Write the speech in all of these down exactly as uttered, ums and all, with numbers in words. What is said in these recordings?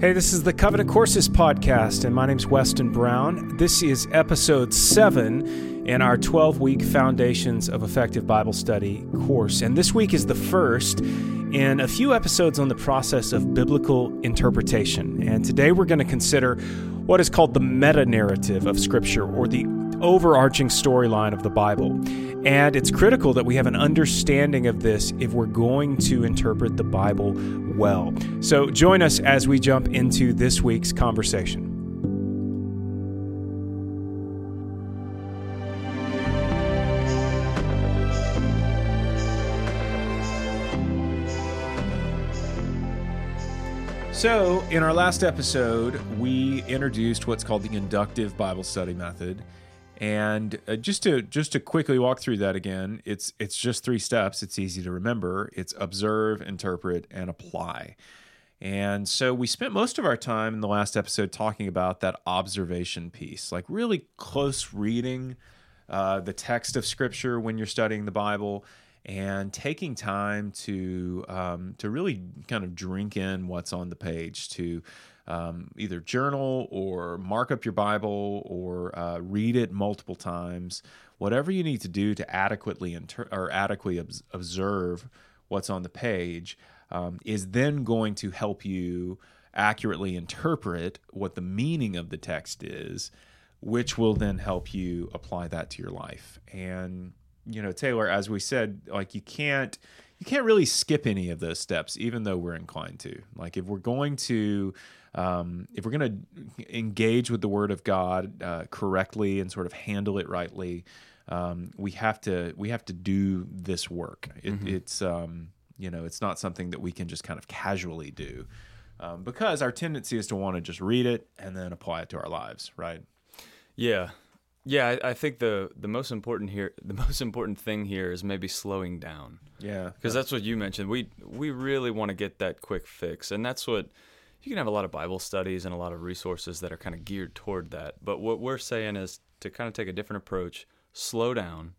Hey, this is the Covenant Courses podcast, and my name's Weston Brown. This is episode seven in our twelve-week Foundations of Effective Bible Study course. And this week is the first in a few episodes on the process of biblical interpretation. And today we're going to consider what is called the meta-narrative of Scripture, or the overarching storyline of the Bible. And it's critical that we have an understanding of this if we're going to interpret the Bible well. So join us as we jump into this week's conversation. So in our last episode, we introduced what's called the inductive Bible study method. And uh, just to just to quickly walk through that again, it's it's just three steps. It's easy to remember. It's observe, interpret, and apply. And so we spent most of our time in the last episode talking about that observation piece, like really close reading uh, the text of Scripture when you're studying the Bible, and taking time to um, to really kind of drink in what's on the page, to Um, either journal or mark up your Bible or uh, read it multiple times, whatever you need to do to adequately inter- or adequately ob- observe what's on the page um, is then going to help you accurately interpret what the meaning of the text is, which will then help you apply that to your life. And, you know, Taylor, as we said, like you can't, you can't really skip any of those steps, even though we're inclined to. Like if we're going to Um, if we're going to engage with the Word of God uh, correctly and sort of handle it rightly, um, we have to we have to do this work. It, mm-hmm. It's um, you know it's not something that we can just kind of casually do um, because our tendency is to want to just read it and then apply it to our lives, right? Yeah, yeah. I, I think the the most important here the most important thing here is maybe slowing down. Yeah, because that's what you mentioned. We we really want to get that quick fix, and that's what. You can have a lot of Bible studies and a lot of resources that are kind of geared toward that. But what we're saying is to kind of take a different approach, slow down.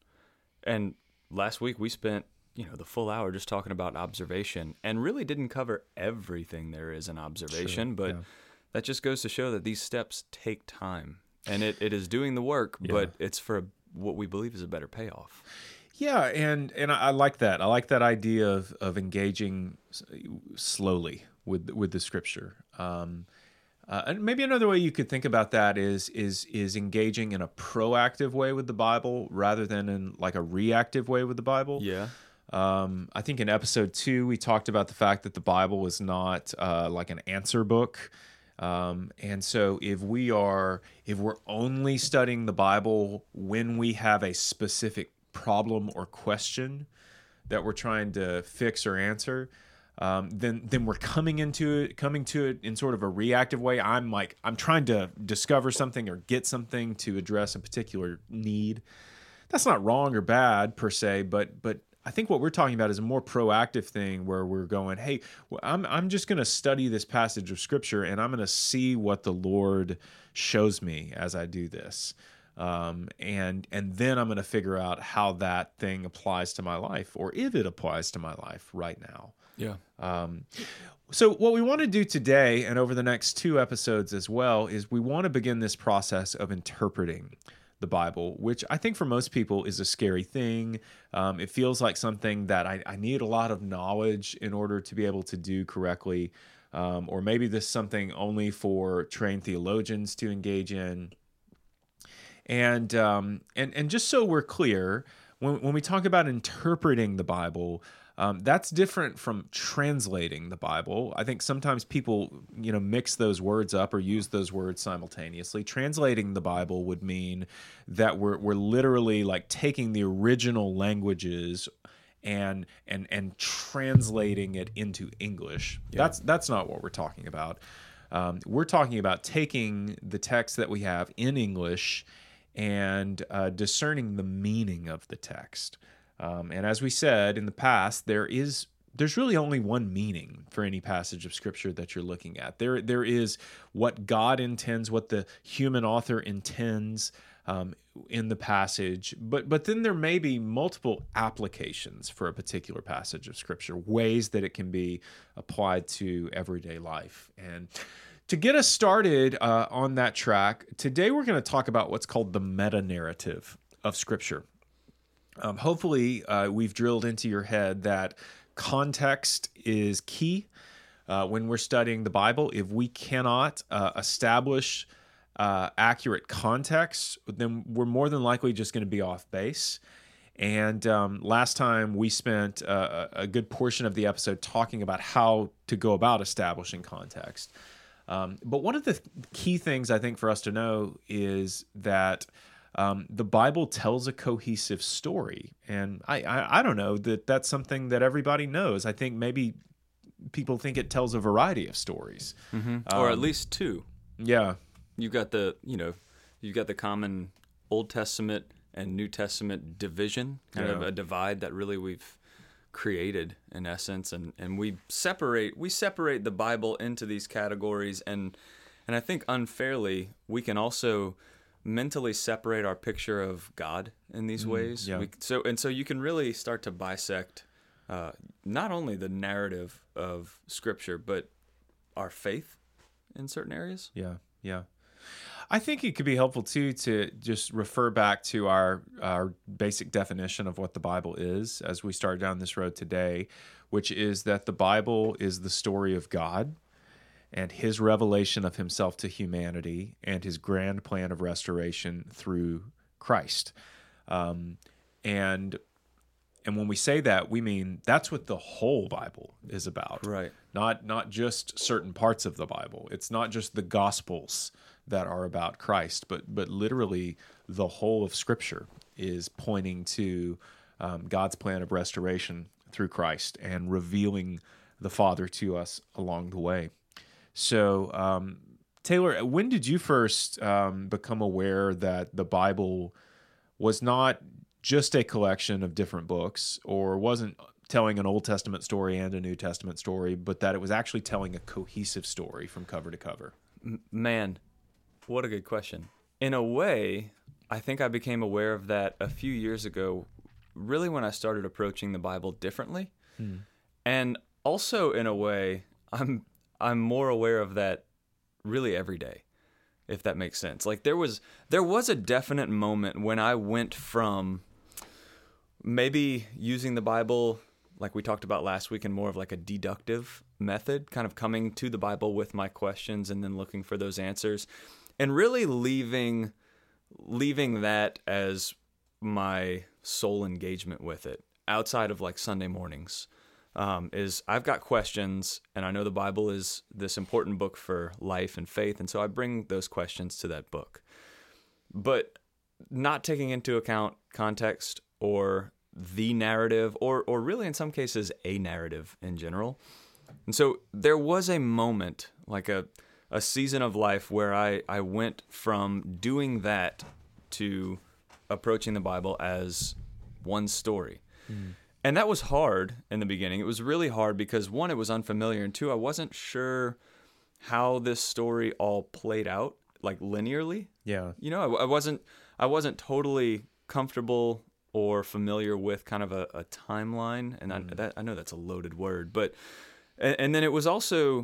And last week we spent, you know, the full hour just talking about observation and really didn't cover everything there is in observation. Sure. But yeah. That just goes to show that these steps take time and it, it is doing the work, yeah. But it's for a, what we believe is a better payoff. Yeah, and, and I, I like that. I like that idea of of engaging slowly with with the Scripture. Um, uh, and maybe another way you could think about that is is is engaging in a proactive way with the Bible rather than in like a reactive way with the Bible. Yeah. Um, I think in episode two we talked about the fact that the Bible was not uh, like an answer book. Um, and so if we are if we're only studying the Bible when we have a specific problem or question that we're trying to fix or answer, um, then then we're coming into it, coming to it in sort of a reactive way. I'm like I'm trying to discover something or get something to address a particular need. That's not wrong or bad per se, but but I think what we're talking about is a more proactive thing where we're going, hey, well, I'm I'm just going to study this passage of Scripture and I'm going to see what the Lord shows me as I do this. Um, and and then I'm going to figure out how that thing applies to my life, or if it applies to my life right now. Yeah. Um, so what we want to do today and over the next two episodes as well is we want to begin this process of interpreting the Bible, which I think for most people is a scary thing. Um, it feels like something that I, I need a lot of knowledge in order to be able to do correctly, um, or maybe this is something only for trained theologians to engage in. And um, and and just so we're clear, when when we talk about interpreting the Bible, um, that's different from translating the Bible. I think sometimes people, you know, mix those words up or use those words simultaneously. Translating the Bible would mean that we're we're literally like taking the original languages and and and translating it into English. Yeah. That's that's not what we're talking about. Um, we're talking about taking the text that we have in English and uh, discerning the meaning of the text. Um, and as we said in the past, there is there's really only one meaning for any passage of Scripture that you're looking at. There there is what God intends, what the human author intends, um, in the passage, but but then there may be multiple applications for a particular passage of Scripture, ways that it can be applied to everyday life. And to get us started uh, on that track, today we're going to talk about what's called the meta-narrative of Scripture. Um, hopefully, uh, we've drilled into your head that context is key uh, when we're studying the Bible. If we cannot uh, establish Uh, accurate context, then we're more than likely just going to be off base. And um, last time we spent uh, a good portion of the episode talking about how to go about establishing context. Um, but one of the key things I think for us to know is that um, the Bible tells a cohesive story. And I, I, I don't know that that's something that everybody knows. I think maybe people think it tells a variety of stories. Mm-hmm. Um, or at least two. Yeah. You've got the, you know, you've got the common Old Testament and New Testament division, kind yeah. of a divide that really we've created in essence, and, and we separate we separate the Bible into these categories, and and I think unfairly we can also mentally separate our picture of God in these mm, ways. Yeah. We, so and so you can really start to bisect uh, not only the narrative of Scripture but our faith in certain areas. Yeah. Yeah. I think it could be helpful, too, to just refer back to our our basic definition of what the Bible is as we start down this road today, which is that the Bible is the story of God and his revelation of himself to humanity and his grand plan of restoration through Christ. Um, and and when we say that, we mean that's what the whole Bible is about. Right. Not not just certain parts of the Bible. It's not just the Gospels that are about Christ, but but literally the whole of Scripture is pointing to um, God's plan of restoration through Christ and revealing the Father to us along the way. So, um, Taylor, when did you first um, become aware that the Bible was not just a collection of different books, or wasn't telling an Old Testament story and a New Testament story, but that it was actually telling a cohesive story from cover to cover? Man, what a good question. In a way, I think I became aware of that a few years ago, really when I started approaching the Bible differently. Hmm. And also in a way, I'm I'm more aware of that really every day, if that makes sense. Like there was there was a definite moment when I went from maybe using the Bible like we talked about last week, and more of like a deductive method, kind of coming to the Bible with my questions and then looking for those answers, and really leaving leaving that as my sole engagement with it, outside of like Sunday mornings, um, is I've got questions, and I know the Bible is this important book for life and faith, and so I bring those questions to that book. But not taking into account context or the narrative, or or really in some cases a narrative in general. And so there was a moment, like a a season of life where I, I went from doing that to approaching the Bible as one story. Mm. And that was hard in the beginning. It was really hard because, one, it was unfamiliar, and two, I wasn't sure how this story all played out, like linearly. Yeah. You know, I, I wasn't I wasn't totally comfortable or familiar with kind of a, a timeline, and mm. I, that, I know that's a loaded word, but and, and then it was also,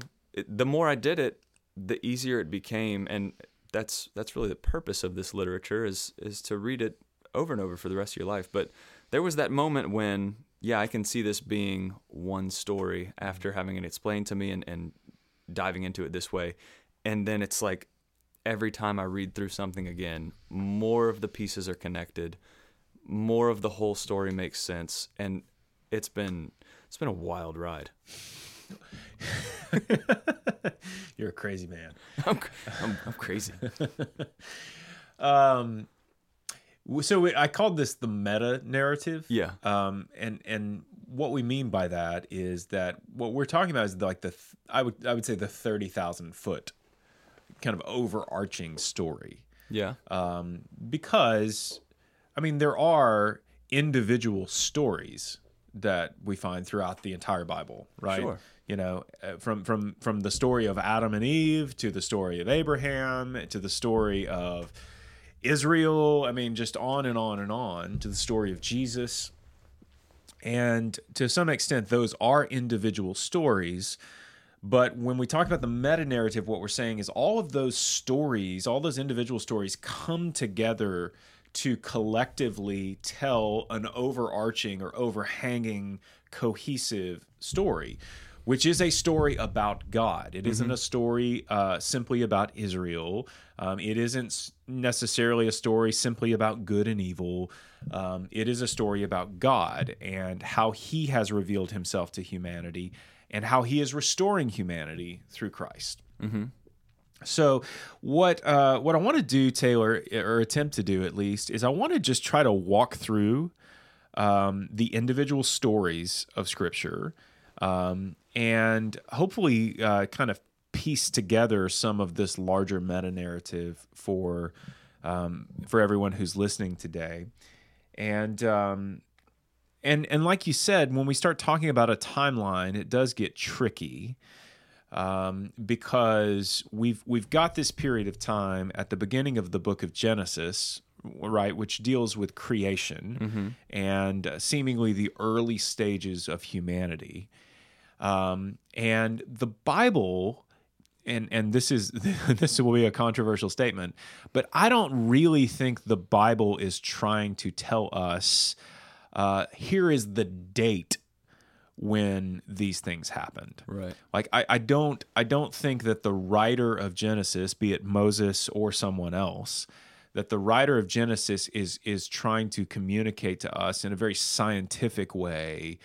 the more I did it, the easier it became, and that's that's really the purpose of this literature, is is to read it over and over for the rest of your life. But there was that moment when, yeah, I can see this being one story after having it explained to me and, and diving into it this way, and then it's like every time I read through something again, more of the pieces are connected, more of the whole story makes sense, and it's been it's been a wild ride. You're a crazy man. I'm I'm, I'm crazy. um, so I called this the meta narrative. Yeah. Um, and and what we mean by that is that what we're talking about is like the I would I would say the thirty thousand foot kind of overarching story. Yeah. Um, because. I mean, there are individual stories that we find throughout the entire Bible, right? Sure. You know, from from from the story of Adam and Eve to the story of Abraham to the story of Israel, I mean, just on and on and on to the story of Jesus. And to some extent, those are individual stories. But when we talk about the meta-narrative, what we're saying is all of those stories, all those individual stories come together to collectively tell an overarching or overhanging cohesive story, which is a story about God. It mm-hmm. isn't a story uh, simply about Israel. Um, it isn't necessarily a story simply about good and evil. Um, it is a story about God and how he has revealed himself to humanity and how he is restoring humanity through Christ. Mm-hmm. So what uh, what I want to do, Taylor, or attempt to do at least, is I want to just try to walk through um, the individual stories of Scripture um, and hopefully uh, kind of piece together some of this larger meta-narrative for, um, for everyone who's listening today. And, um, and, and like you said, when we start talking about a timeline, it does get tricky. Um, because we've we've got this period of time at the beginning of the book of Genesis, right, which deals with creation mm-hmm. and uh, seemingly the early stages of humanity. Um, and the Bible, and and this is this will be a controversial statement, but I don't really think the Bible is trying to tell us uh, here is the date when these things happened. Right. Like I, I don't I don't think that the writer of Genesis, be it Moses or someone else, that the writer of Genesis is is trying to communicate to us in a very scientific way.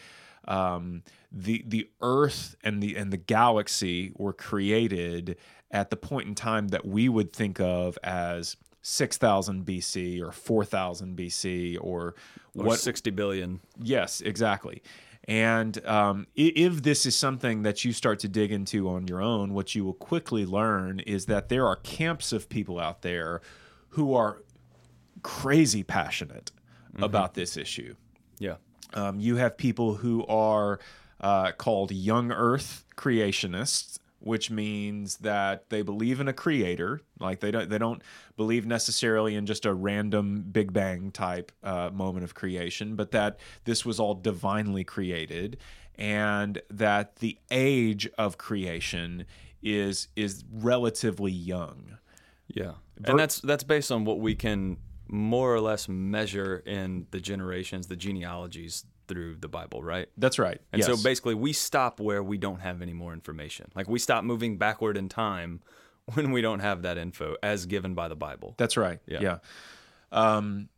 Um, the the earth and the and the galaxy were created at the point in time that we would think of as six thousand B C or four thousand B C or, or what sixty billion. Yes, exactly. And um, if this is something that you start to dig into on your own, what you will quickly learn is that there are camps of people out there who are crazy passionate mm-hmm. about this issue. Yeah. Um, you have people who are uh, called young earth creationists, which means that they believe in a creator. Like they don't they don't believe necessarily in just a random Big Bang type uh, moment of creation, but that this was all divinely created and that the age of creation is is relatively young. Yeah. And that's that's based on what we can more or less measure in the generations, the genealogies through the Bible, right? That's right. And yes. So basically we stop where we don't have any more information. Like we stop moving backward in time when we don't have that info as given by the Bible. That's right. Yeah. yeah. Um,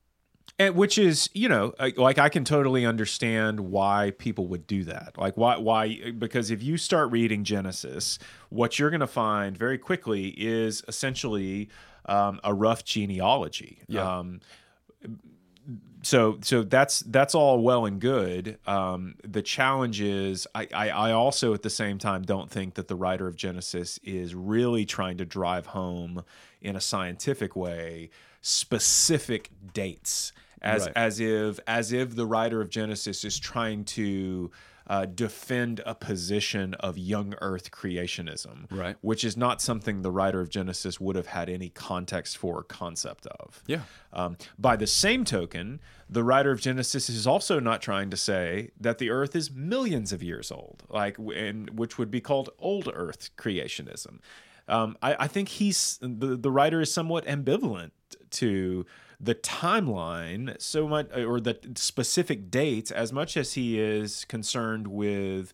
and which is, you know, like I can totally understand why people would do that. Like why, why, because if you start reading Genesis, what you're going to find very quickly is essentially um, a rough genealogy. Yeah. Um, So, so that's that's all well and good. Um, the challenge is, I, I, I also at the same time don't think that the writer of Genesis is really trying to drive home in a scientific way specific dates, as right. as if as if the writer of Genesis is trying to uh, defend a position of young Earth creationism, right. which is not something the writer of Genesis would have had any context for or concept of. Yeah. Um, by the same token, the writer of Genesis is also not trying to say that the Earth is millions of years old, like, and which would be called old Earth creationism. Um, I, I think he's the, the writer is somewhat ambivalent to the timeline so much or the specific dates as much as he is concerned with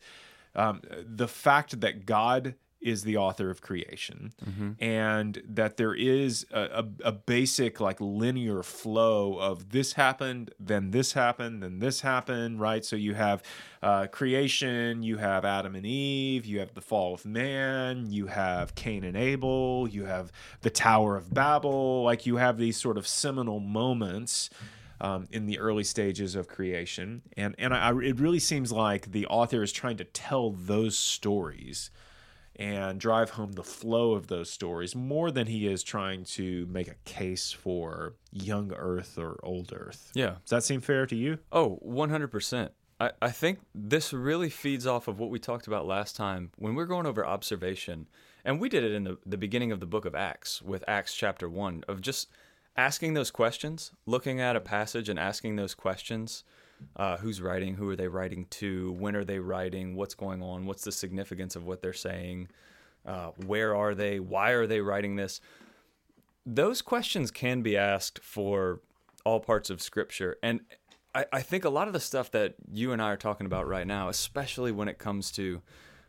um, the fact that God is the author of creation mm-hmm. and that there is a, a, a basic like linear flow of this happened, then this happened, then this happened, right? So you have uh, creation, you have Adam and Eve, you have the fall of man, you have Cain and Abel, you have the Tower of Babel, like you have these sort of seminal moments um, in the early stages of creation. And, and I, I, it really seems like the author is trying to tell those stories and drive home the flow of those stories more than he is trying to make a case for young Earth or old Earth. Yeah. Does that seem fair to you? Oh, one hundred percent. I, I think this really feeds off of what we talked about last time when we were going over observation. And we did it in the, the beginning of the book of Acts with Acts chapter one of just asking those questions, looking at a passage and asking those questions, uh, who's writing, who are they writing to, when are they writing, what's going on, what's the significance of what they're saying, uh, where are they, why are they writing this? Those questions can be asked for all parts of Scripture. And I, I think a lot of the stuff that you and I are talking about right now, especially when it comes to,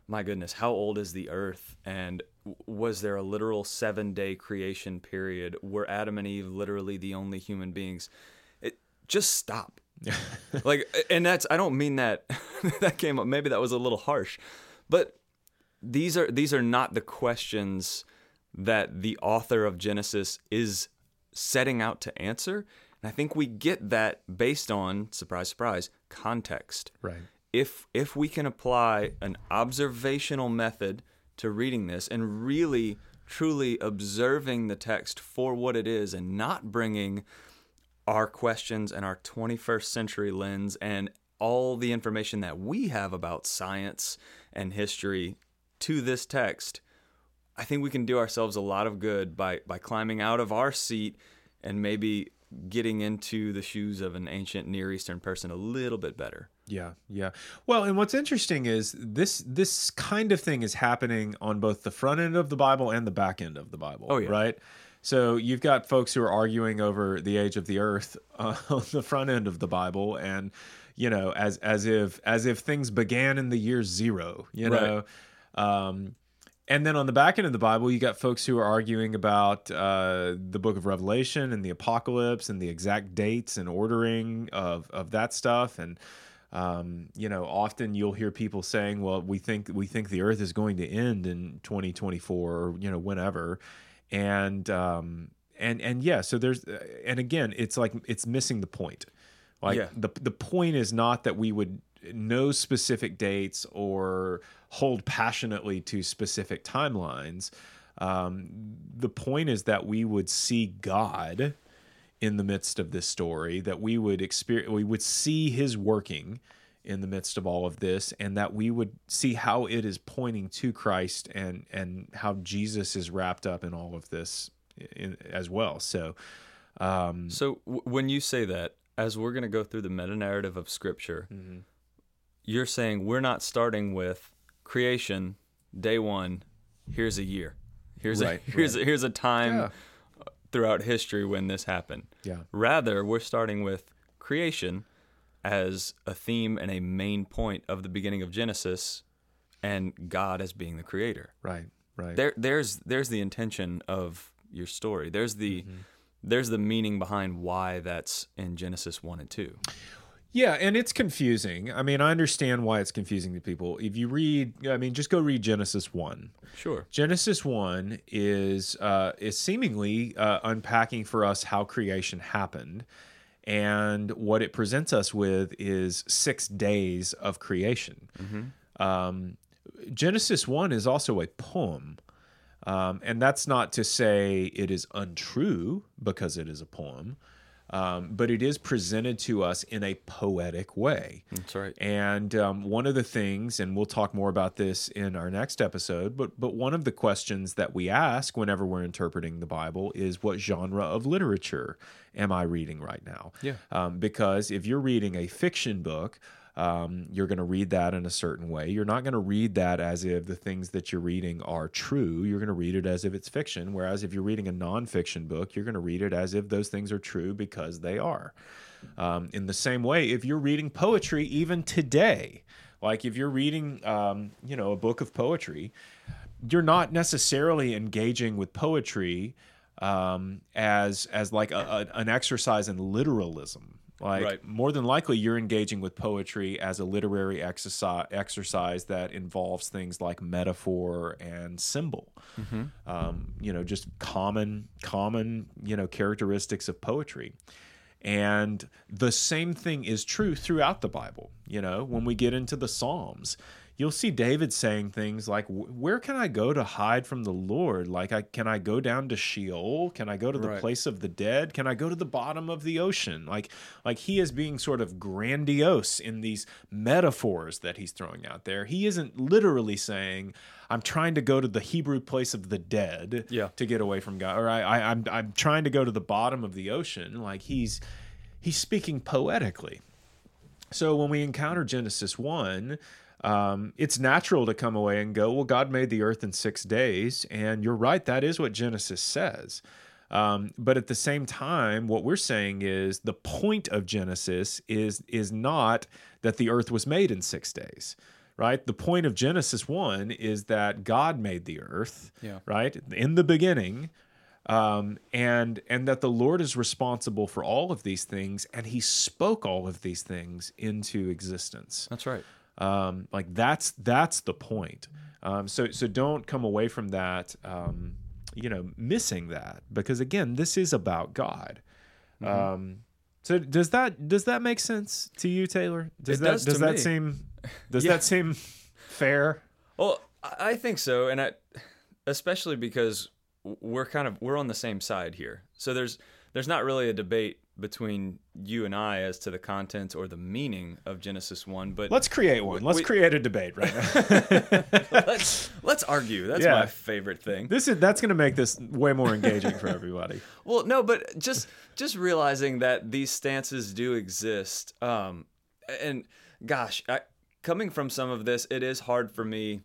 my goodness, how old is the earth? And was there a literal seven-day creation period? Were Adam and Eve literally the only human beings? It, just stop. Like, and that's, I don't mean that, that came up, maybe that was a little harsh, but these are, these are not the questions that the author of Genesis is setting out to answer. And I think we get that based on, surprise, surprise, context. Right. If if we can apply an observational method to reading this and really, truly observing the text for what it is and not bringing our questions and our twenty-first century lens and all the information that we have about science and history to this text, I think we can do ourselves a lot of good by, by climbing out of our seat and maybe getting into the shoes of an ancient Near Eastern person a little bit better. Yeah, yeah. Well, and what's interesting is this this kind of thing is happening on both the front end of the Bible and the back end of the Bible, oh, yeah. right? So you've got folks who are arguing over the age of the earth uh, on the front end of the Bible, and you know, as as if as if things began in the year zero, you know. Right. Um, and then on the back end of the Bible, you got folks who are arguing about uh, the book of Revelation and the apocalypse and the exact dates and ordering of of that stuff. And Um, you know, often you'll hear people saying, well, we think we think the earth is going to end in twenty twenty-four or, you know, whenever. And um, and and yeah, so there's and again, it's like it's missing the point. Like yeah. the the point is not that we would know specific dates or hold passionately to specific timelines. Um, the point is that we would see God in the midst of this story, that we would experience, we would see his working in the midst of all of this, and that we would see how it is pointing to Christ and and how Jesus is wrapped up in all of this in, as well. So, um, so w- when you say that, as we're going to go through the meta-narrative of Scripture, mm-hmm. you're saying we're not starting with creation, day one, here's a year, here's right, a here's right. a, here's a time. Yeah. Throughout history when this happened. Yeah. Rather, we're starting with creation as a theme and a main point of the beginning of Genesis and God as being the creator. Right, right. There, there's there's the intention of your story. There's the mm-hmm. there's the meaning behind why that's in Genesis one and two. Yeah, and it's confusing. I mean, I understand why it's confusing to people. If you read, I mean, just go read Genesis one. Sure. Genesis one is uh, is seemingly uh, unpacking for us how creation happened. And what it presents us with is six days of creation. Mm-hmm. Um, Genesis one is also a poem. Um, and that's not to say it is untrue because it is a poem. Um, but it is presented to us in a poetic way. That's right. And um, one of the things, and we'll talk more about this in our next episode, but but one of the questions that we ask whenever we're interpreting the Bible is, what genre of literature am I reading right now? Yeah. Um, because if you're reading a fiction book, um, you're going to read that in a certain way. You're not going to read that as if the things that you're reading are true. You're going to read it as if it's fiction. Whereas if you're reading a nonfiction book, you're going to read it as if those things are true because they are. Um, in the same way, if you're reading poetry, even today, like if you're reading, um, you know, a book of poetry, you're not necessarily engaging with poetry, um, as, as like a, a, an exercise in literalism. Like right. More than likely, you're engaging with poetry as a literary exercise, exercise that involves things like metaphor and symbol. Mm-hmm. Um, you know, just common, common, you know, characteristics of poetry. And the same thing is true throughout the Bible. You know, when we get into the Psalms, you'll see David saying things like, where can I go to hide from the Lord? Like, I, can I go down to Sheol? Can I go to the right. place of the dead? Can I go to the bottom of the ocean? Like, like he is being sort of grandiose in these metaphors that he's throwing out there. He isn't literally saying, I'm trying to go to the Hebrew place of the dead yeah. to get away from God. Or I, I, I'm, I'm trying to go to the bottom of the ocean. Like, he's, he's speaking poetically. So when we encounter Genesis one, um, it's natural to come away and go, well, God made the earth in six days. And you're right, that is what Genesis says. Um, but at the same time, what we're saying is the point of Genesis is, is not that the earth was made in six days. Right? The point of Genesis one is that God made the earth, yeah. right? In the beginning, um, and and that the Lord is responsible for all of these things, and He spoke all of these things into existence. That's right. Um, like that's that's the point. Um, so so don't come away from that, um, you know, missing that, because again, this is about God. Mm-hmm. Um, so does that does that make sense to you, Taylor? Does it that does, does that me. seem Does yeah. that seem fair? Well, I think so, and I, especially because we're kind of we're on the same side here. So there's there's not really a debate between you and I as to the content or the meaning of Genesis one. But let's create one. Let's we, create a debate right now. let's let's argue. That's yeah. my favorite thing. This is that's going to make this way more engaging for everybody. Well, no, but just just realizing that these stances do exist, um, and gosh, I. Coming from some of this, it is hard for me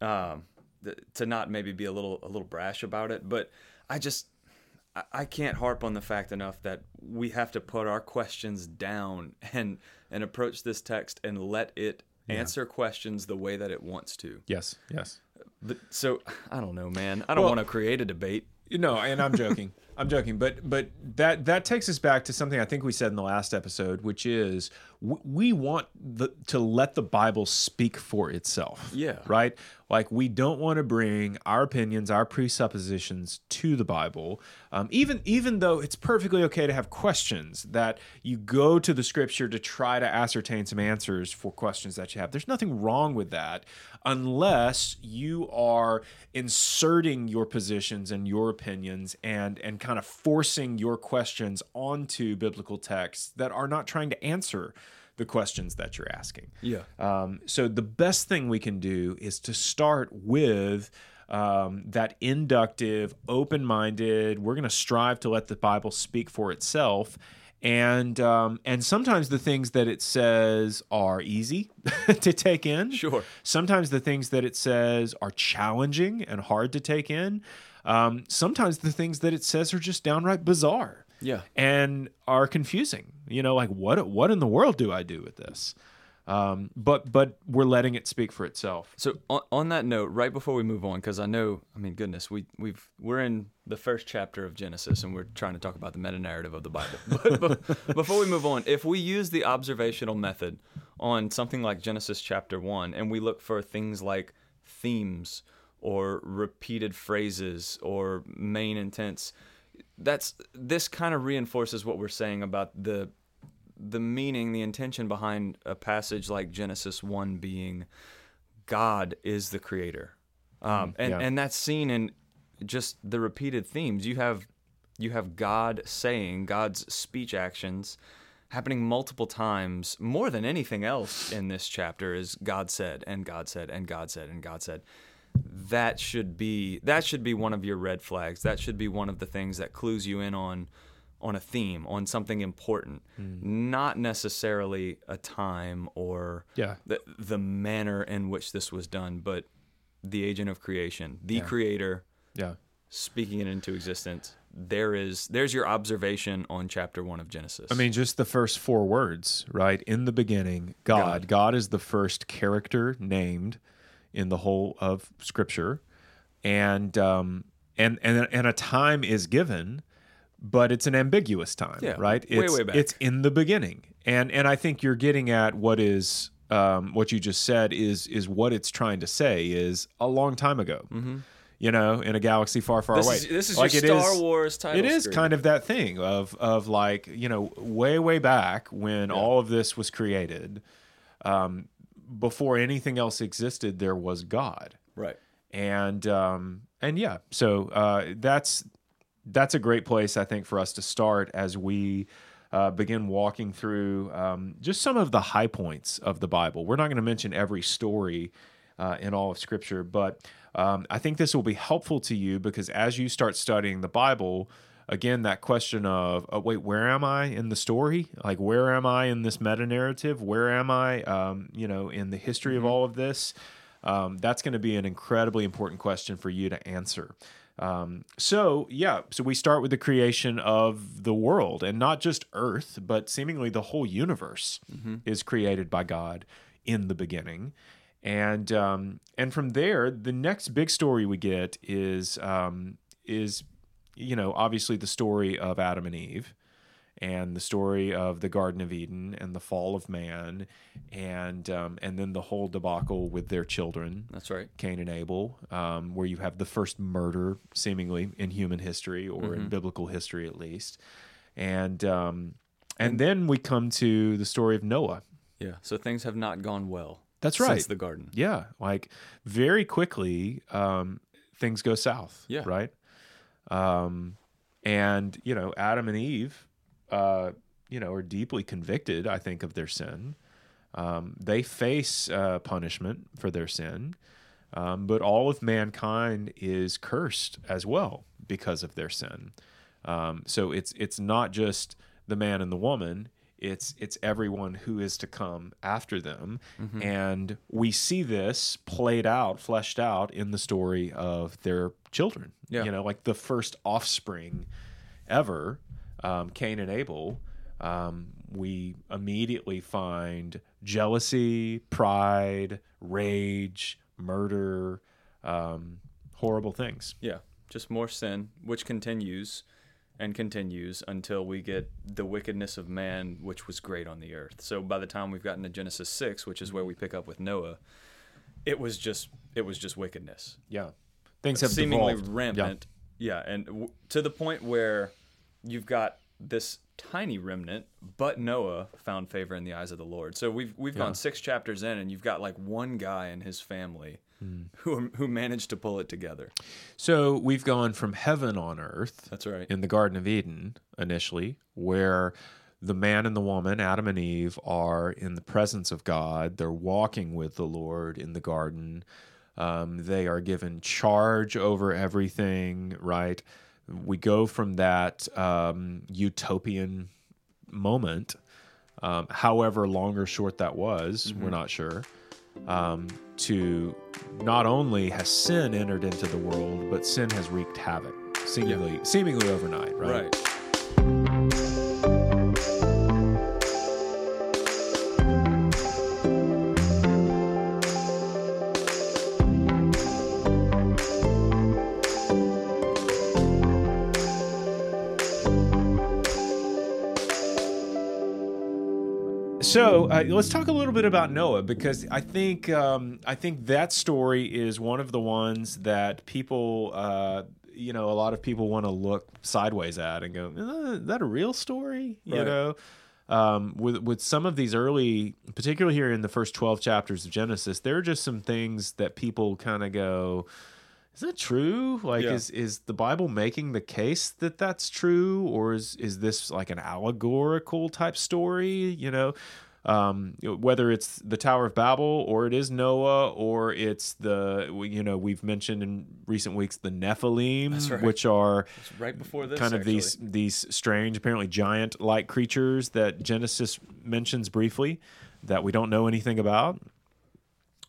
um, th- to not maybe be a little a little brash about it, but I just I-, I can't harp on the fact enough that we have to put our questions down and and approach this text and let it yeah. answer questions the way that it wants to. Yes, yes. But, so I don't know, man. I don't well, want to create a debate. No, and I'm joking. I'm joking, but but that that takes us back to something I think we said in the last episode, which is w- we want the, to let the Bible speak for itself. Yeah. Right? Like, we don't want to bring our opinions, our presuppositions to the Bible, um, even even though it's perfectly okay to have questions, that you go to the Scripture to try to ascertain some answers for questions that you have. There's nothing wrong with that unless you are inserting your positions and your opinions and and kind of forcing your questions onto biblical texts that are not trying to answer the questions that you're asking. Yeah. Um, so the best thing we can do is to start with um, that inductive, open-minded, we're going to strive to let the Bible speak for itself. And um, and sometimes the things that it says are easy to take in. Sure. Sometimes the things that it says are challenging and hard to take in. Um, sometimes the things that it says are just downright bizarre, yeah, and are confusing. You know, like what what in the world do I do with this? Um, but but we're letting it speak for itself. So on, on that note, right before we move on, because I know, I mean, goodness, we we've we're in the first chapter of Genesis, and we're trying to talk about the meta-narrative of the Bible. But, but before we move on, if we use the observational method on something like Genesis chapter one, and we look for things like themes or repeated phrases or main intents, that's this kind of reinforces what we're saying about the the meaning, the intention behind a passage like Genesis one being God is the creator. Um, and, yeah. and that's seen in just the repeated themes. You have you have God saying, God's speech actions happening multiple times. More than anything else in this chapter is God said, and God said, and God said, and God said. That should be that should be one of your red flags. That should be one of the things that clues you in on on a theme, on something important, mm. not necessarily a time or yeah. the, the manner in which this was done, but the agent of creation, the yeah. creator, yeah. speaking it into existence. There is there's your observation on chapter one of Genesis. I mean, just the first four words, right? In the beginning, God. God, God is the first character named in the whole of Scripture, and um, and and and a time is given, but it's an ambiguous time, yeah, right? It's, way, way back. It's in the beginning, and and I think you're getting at what is um, what you just said is is what it's trying to say is a long time ago, mm-hmm. you know, in a galaxy far, far this away. Is, this is like your it Star is, Wars title. It is screen. Kind of that thing of of like, you know, way way back when yeah. all of this was created. Um, before anything else existed, there was God. Right. And um, and yeah, so uh, that's that's a great place, I think, for us to start as we uh, begin walking through um, just some of the high points of the Bible. We're not going to mention every story uh, in all of Scripture, but um, I think this will be helpful to you because as you start studying the Bible, again, that question of, oh, wait, where am I in the story? Like, where am I in this meta-narrative? Where am I, um, you know, in the history mm-hmm. of all of this? Um, that's going to be an incredibly important question for you to answer. Um, so, yeah, so we start with the creation of the world, and not just Earth, but seemingly the whole universe mm-hmm. is created by God in the beginning. And um, and from there, the next big story we get is um, is... you know, obviously the story of Adam and Eve and the story of the Garden of Eden and the fall of man and um, and then the whole debacle with their children. That's right. Cain and Abel, um, where you have the first murder seemingly in human history or mm-hmm. in biblical history at least. And, um, and and then we come to the story of Noah. Yeah, so things have not gone well. That's right. Since the garden. Yeah, like very quickly um, things go south, yeah. right? Um, and, you know, Adam and Eve, uh, you know, are deeply convicted, I think, of their sin. Um, they face, uh, punishment for their sin. Um, but all of mankind is cursed as well because of their sin. Um, so it's, it's not just the man and the woman, it's, it's everyone who is to come after them. Mm-hmm. And we see this played out, fleshed out in the story of their children, yeah. you know, like the first offspring ever, um, Cain and Abel, um, we immediately find jealousy, pride, rage, murder, um, horrible things. Yeah. Just more sin, which continues and continues until we get the wickedness of man, which was great on the earth. So by the time we've gotten to Genesis six, which is where we pick up with Noah, it was just it was just wickedness. Yeah, things have seemingly devolved. Rampant. Yeah, yeah and w- to the point where you've got this tiny remnant, but Noah found favor in the eyes of the Lord. So we've we've yeah. gone six chapters in, and you've got like one guy and his family Mm. who who managed to pull it together. So we've gone from heaven on earth. That's right. In the Garden of Eden initially, where the man and the woman, Adam and Eve, are in the presence of God. They're walking with the Lord in the garden. Um, they are given charge over everything, right? We go from that um, utopian moment, um, however long or short that was, mm-hmm. we're not sure, um, to not only has sin entered into the world, but sin has wreaked havoc, seemingly, yeah. seemingly overnight, right? Right. So uh, let's talk a little bit about Noah, because I think um, I think that story is one of the ones that people, uh, you know, a lot of people want to look sideways at and go, "Is that a real story?" You right. know, um, with with some of these early, particularly here in the first twelve chapters of Genesis, there are just some things that people kind of go, "Is that true? Like, yeah. is is the Bible making the case that that's true, or is is this like an allegorical type story?" You know. Um, whether it's the Tower of Babel or it is Noah or it's the, you know, we've mentioned in recent weeks the Nephilim, That's right. which are That's right before this, kind of actually. these these strange, apparently giant-like creatures that Genesis mentions briefly that we don't know anything about.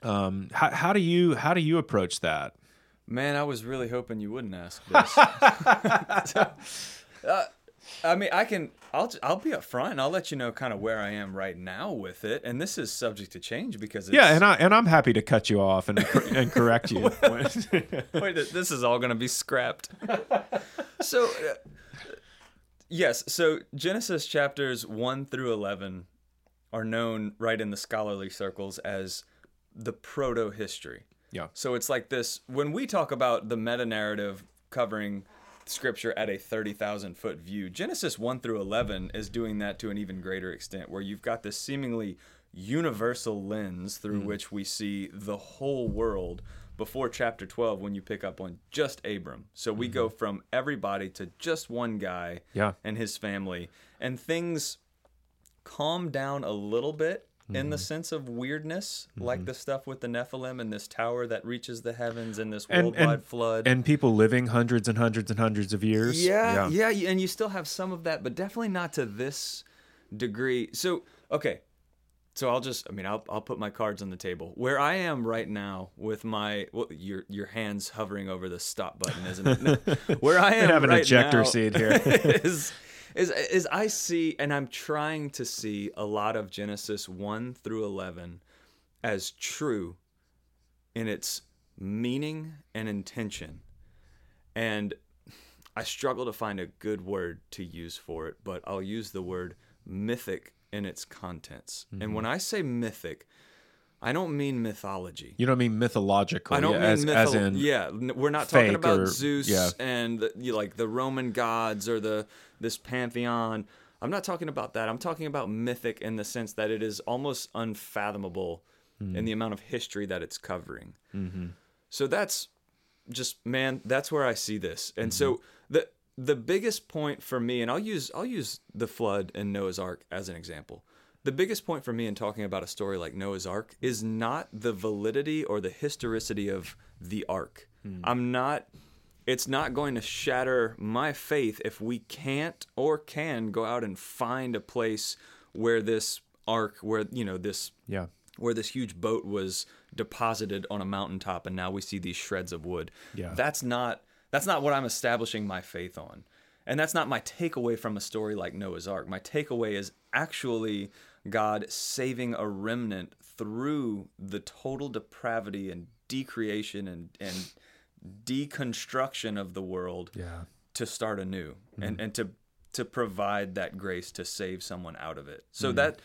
Um, how, how do you how do you approach that? Man, I was really hoping you wouldn't ask this. so, uh, I mean, I can. I'll I'll be upfront and I'll let you know kind of where I am right now with it. And this is subject to change because it's... yeah, and I and I'm happy to cut you off and and correct you. Wait, this is all going to be scrapped. so, uh, yes, so Genesis chapters one through eleven are known right in the scholarly circles as the proto-history. Yeah. So it's like this when we talk about the meta-narrative covering Scripture at a thirty thousand foot view. Genesis one through eleven is doing that to an even greater extent, where you've got this seemingly universal lens through mm. which we see the whole world before chapter twelve, when you pick up on just Abram. So we mm-hmm. go from everybody to just one guy yeah. and his family, and things calm down a little bit mm-hmm. in the sense of weirdness, mm-hmm. like the stuff with the Nephilim and this tower that reaches the heavens and this worldwide and, and, flood. And people living hundreds and hundreds and hundreds of years. Yeah, yeah, yeah, and you still have some of that, but definitely not to this degree. So, okay. So I'll just, I mean, I'll I'll put my cards on the table. Where I am right now with my, well, your your hands hovering over the stop button, isn't it? No. Where I am have an right ejector now seat here. is, is, is I see, and I'm trying to see a lot of Genesis one through eleven as true in its meaning and intention. And I struggle to find a good word to use for it, but I'll use the word mythic in its contents. Mm-hmm. And when I say mythic, I don't mean mythology. You don't mean mythological. I don't yeah, mean as, mytholo- as in yeah, we're not talking about or, Zeus yeah. and the, you know, like the Roman gods or the this pantheon. I'm not talking about that. I'm talking about mythic in the sense that it is almost unfathomable mm-hmm. in the amount of history that it's covering. Mm-hmm. So that's just, man, that's where I see this. And mm-hmm. so the The biggest point for me, and I'll use I'll use the flood and Noah's Ark as an example. The biggest point for me in talking about a story like Noah's Ark is not the validity or the historicity of the Ark. Mm. I'm not. It's not going to shatter my faith if we can't or can go out and find a place where this Ark, where you know this, yeah. where this huge boat was deposited on a mountaintop, and now we see these shreds of wood. Yeah. That's not. That's not what I'm establishing my faith on. And that's not my takeaway from a story like Noah's Ark. My takeaway is actually God saving a remnant through the total depravity and decreation and, and deconstruction of the world yeah. to start anew mm-hmm. and, and to to provide that grace to save someone out of it. So mm-hmm. that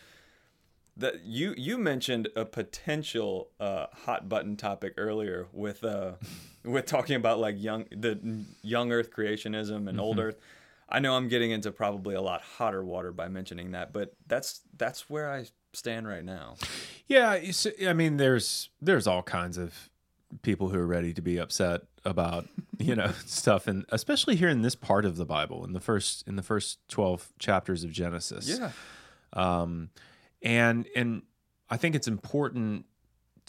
that you you mentioned a potential uh, hot button topic earlier with uh, with talking about like young the young Earth creationism and mm-hmm. old Earth. I know I'm getting into probably a lot hotter water by mentioning that, but that's that's where I stand right now. Yeah, I mean, there's there's all kinds of people who are ready to be upset about you know stuff, and especially here in this part of the Bible, in the first in the first twelve chapters of Genesis. Yeah. Um, And and I think it's important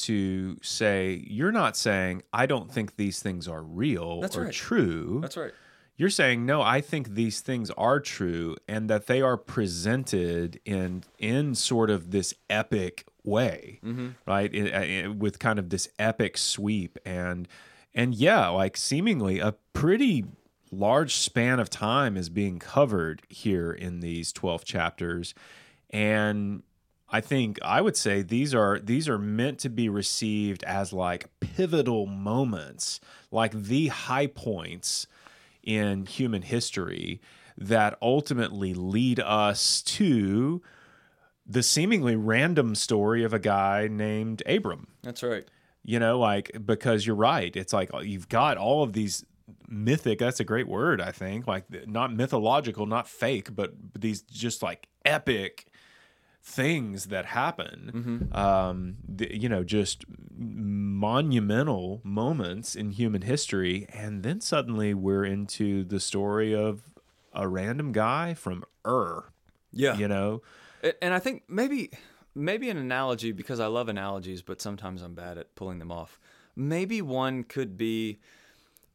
to say, you're not saying, I don't think these things are real That's or right. true. That's right. You're saying, no, I think these things are true and that they are presented in in sort of this epic way, mm-hmm. right? It, it, with kind of this epic sweep. And, and yeah, like seemingly a pretty large span of time is being covered here in these twelve chapters. And I think I would say these are these are meant to be received as like pivotal moments, like the high points in human history that ultimately lead us to the seemingly random story of a guy named Abram. That's right. You know, like, because you're right. It's like you've got all of these mythic, that's a great word, I think, like not mythological, not fake, but these just like epic things that happen, mm-hmm. um, the, you know, just monumental moments in human history. And then suddenly we're into the story of a random guy from Ur. Yeah. You know? And I think maybe, maybe an analogy, because I love analogies, but sometimes I'm bad at pulling them off. Maybe one could be,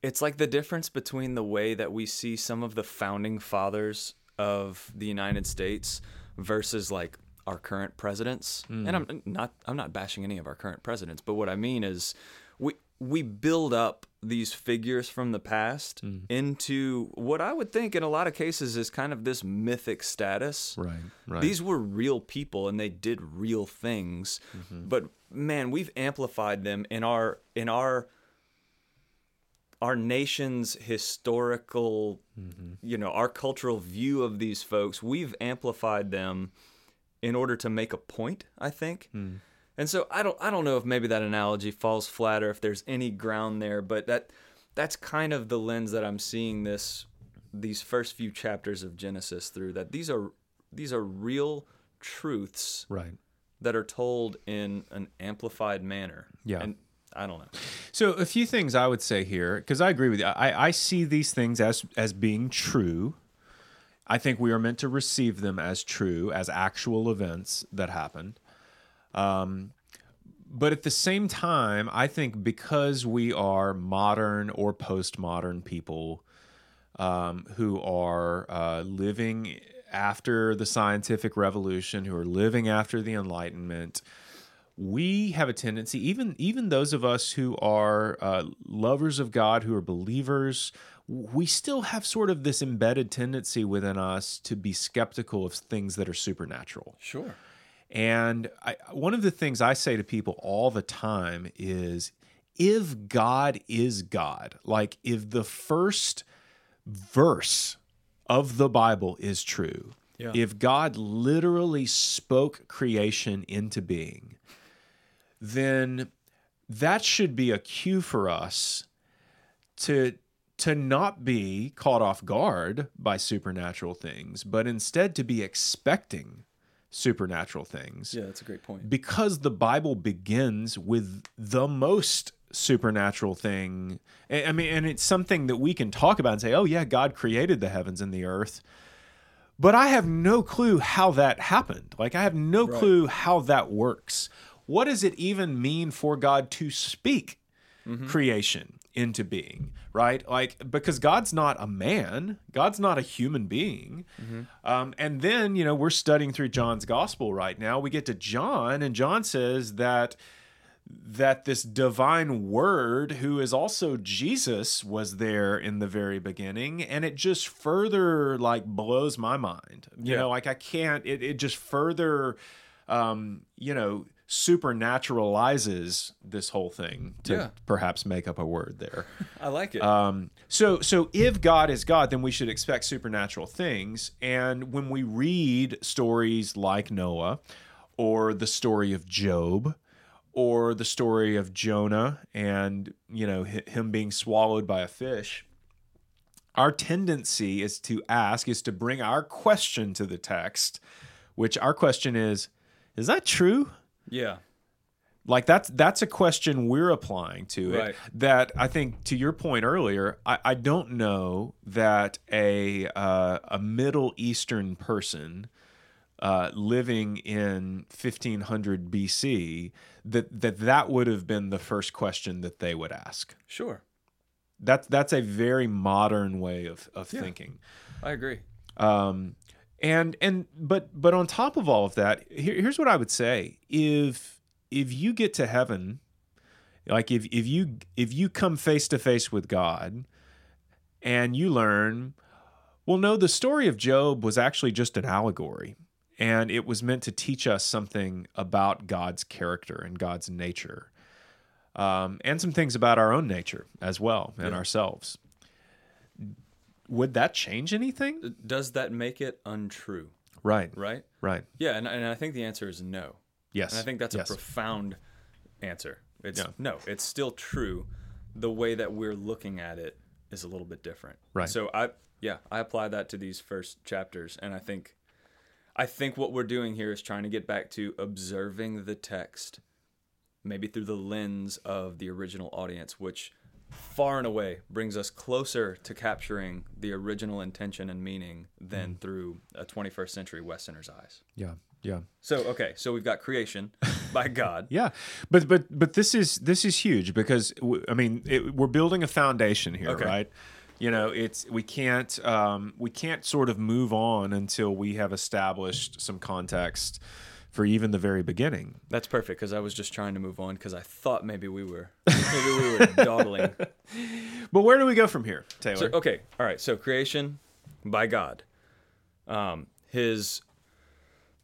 it's like the difference between the way that we see some of the founding fathers of the United States versus like our current presidents, mm. and I'm not I'm not bashing any of our current presidents, but what I mean is we we build up these figures from the past mm. into what I would think in a lot of cases is kind of this mythic status. Right, right. These were real people and they did real things, mm-hmm. but man, we've amplified them in our in our our nation's historical, mm-hmm. you know, our cultural view of these folks. We've amplified them in order to make a point, I think. Mm. And so I don't I don't know if maybe that analogy falls flat or if there's any ground there, but that that's kind of the lens that I'm seeing this these first few chapters of Genesis through, that these are these are real truths. Right. that are told in an amplified manner. Yeah. And I don't know. So a few things I would say here, because I agree with you. I, I see these things as, as being true. I think we are meant to receive them as true, as actual events that happened. Um, but at the same time, I think because we are modern or postmodern people um, who are uh, living after the scientific revolution, who are living after the Enlightenment, we have a tendency, even even those of us who are uh, lovers of God, who are believers, we still have sort of this embedded tendency within us to be skeptical of things that are supernatural. Sure. And I, one of the things I say to people all the time is, if God is God, like if the first verse of the Bible is true, yeah. if God literally spoke creation into being, then that should be a cue for us to to not be caught off guard by supernatural things, but instead to be expecting supernatural things. Yeah, that's a great point. Because the Bible begins with the most supernatural thing. I mean, and it's something that we can talk about and say, oh yeah, God created the heavens and the earth. But I have no clue how that happened. Like I have no right. clue how that works. What does it even mean for God to speak mm-hmm. creation into being, right? Like, because God's not a man, God's not a human being. Mm-hmm. Um, and then, you know, we're studying through John's gospel right now. We get to John, and John says that that this divine word, who is also Jesus, was there in the very beginning. And it just further like blows my mind. You yeah. know, like I can't, it, it just further, um, you know, supernaturalizes this whole thing to yeah. perhaps make up a word there. I like it. Um, so, so if God is God, then we should expect supernatural things. And when we read stories like Noah or the story of Job, or the story of Jonah and, you know, him being swallowed by a fish, our tendency is to ask, is to bring our question to the text, which our question is, is that true? Yeah. Like that's that's a question we're applying to it. Right. That I think, to your point earlier, I, I don't know that a uh, a Middle Eastern person Uh, living in fifteen hundred B C, that, that that would have been the first question that they would ask. Sure. That's that's a very modern way of, of yeah, thinking. I agree. Um, and and but but on top of all of that, here, here's what I would say. If if you get to heaven, like if if you if you come face to face with God and you learn, well, no, the story of Job was actually just an allegory. And it was meant to teach us something about God's character and God's nature, um, and some things about our own nature as well and yeah. ourselves. Would that change anything? Does that make it untrue? Right. Right? Right. Yeah, and, and I think the answer is no. Yes. And I think that's yes. a profound answer. It's yeah. no, it's still true. The way that we're looking at it is a little bit different. Right. So I, yeah, I apply that to these first chapters, and I think... I think what we're doing here is trying to get back to observing the text, maybe through the lens of the original audience, which far and away brings us closer to capturing the original intention and meaning than mm. through a twenty-first century Westerner's eyes. Yeah, yeah. So, okay, so we've got creation by God. yeah, but but but this is this is huge because I mean it, we're building a foundation here, okay. right? You know, it's we can't um, we can't sort of move on until we have established some context for even the very beginning. That's perfect, because I was just trying to move on because I thought maybe we were maybe we were dawdling. But where do we go from here, Taylor? So, okay, all right. So creation by God, um, His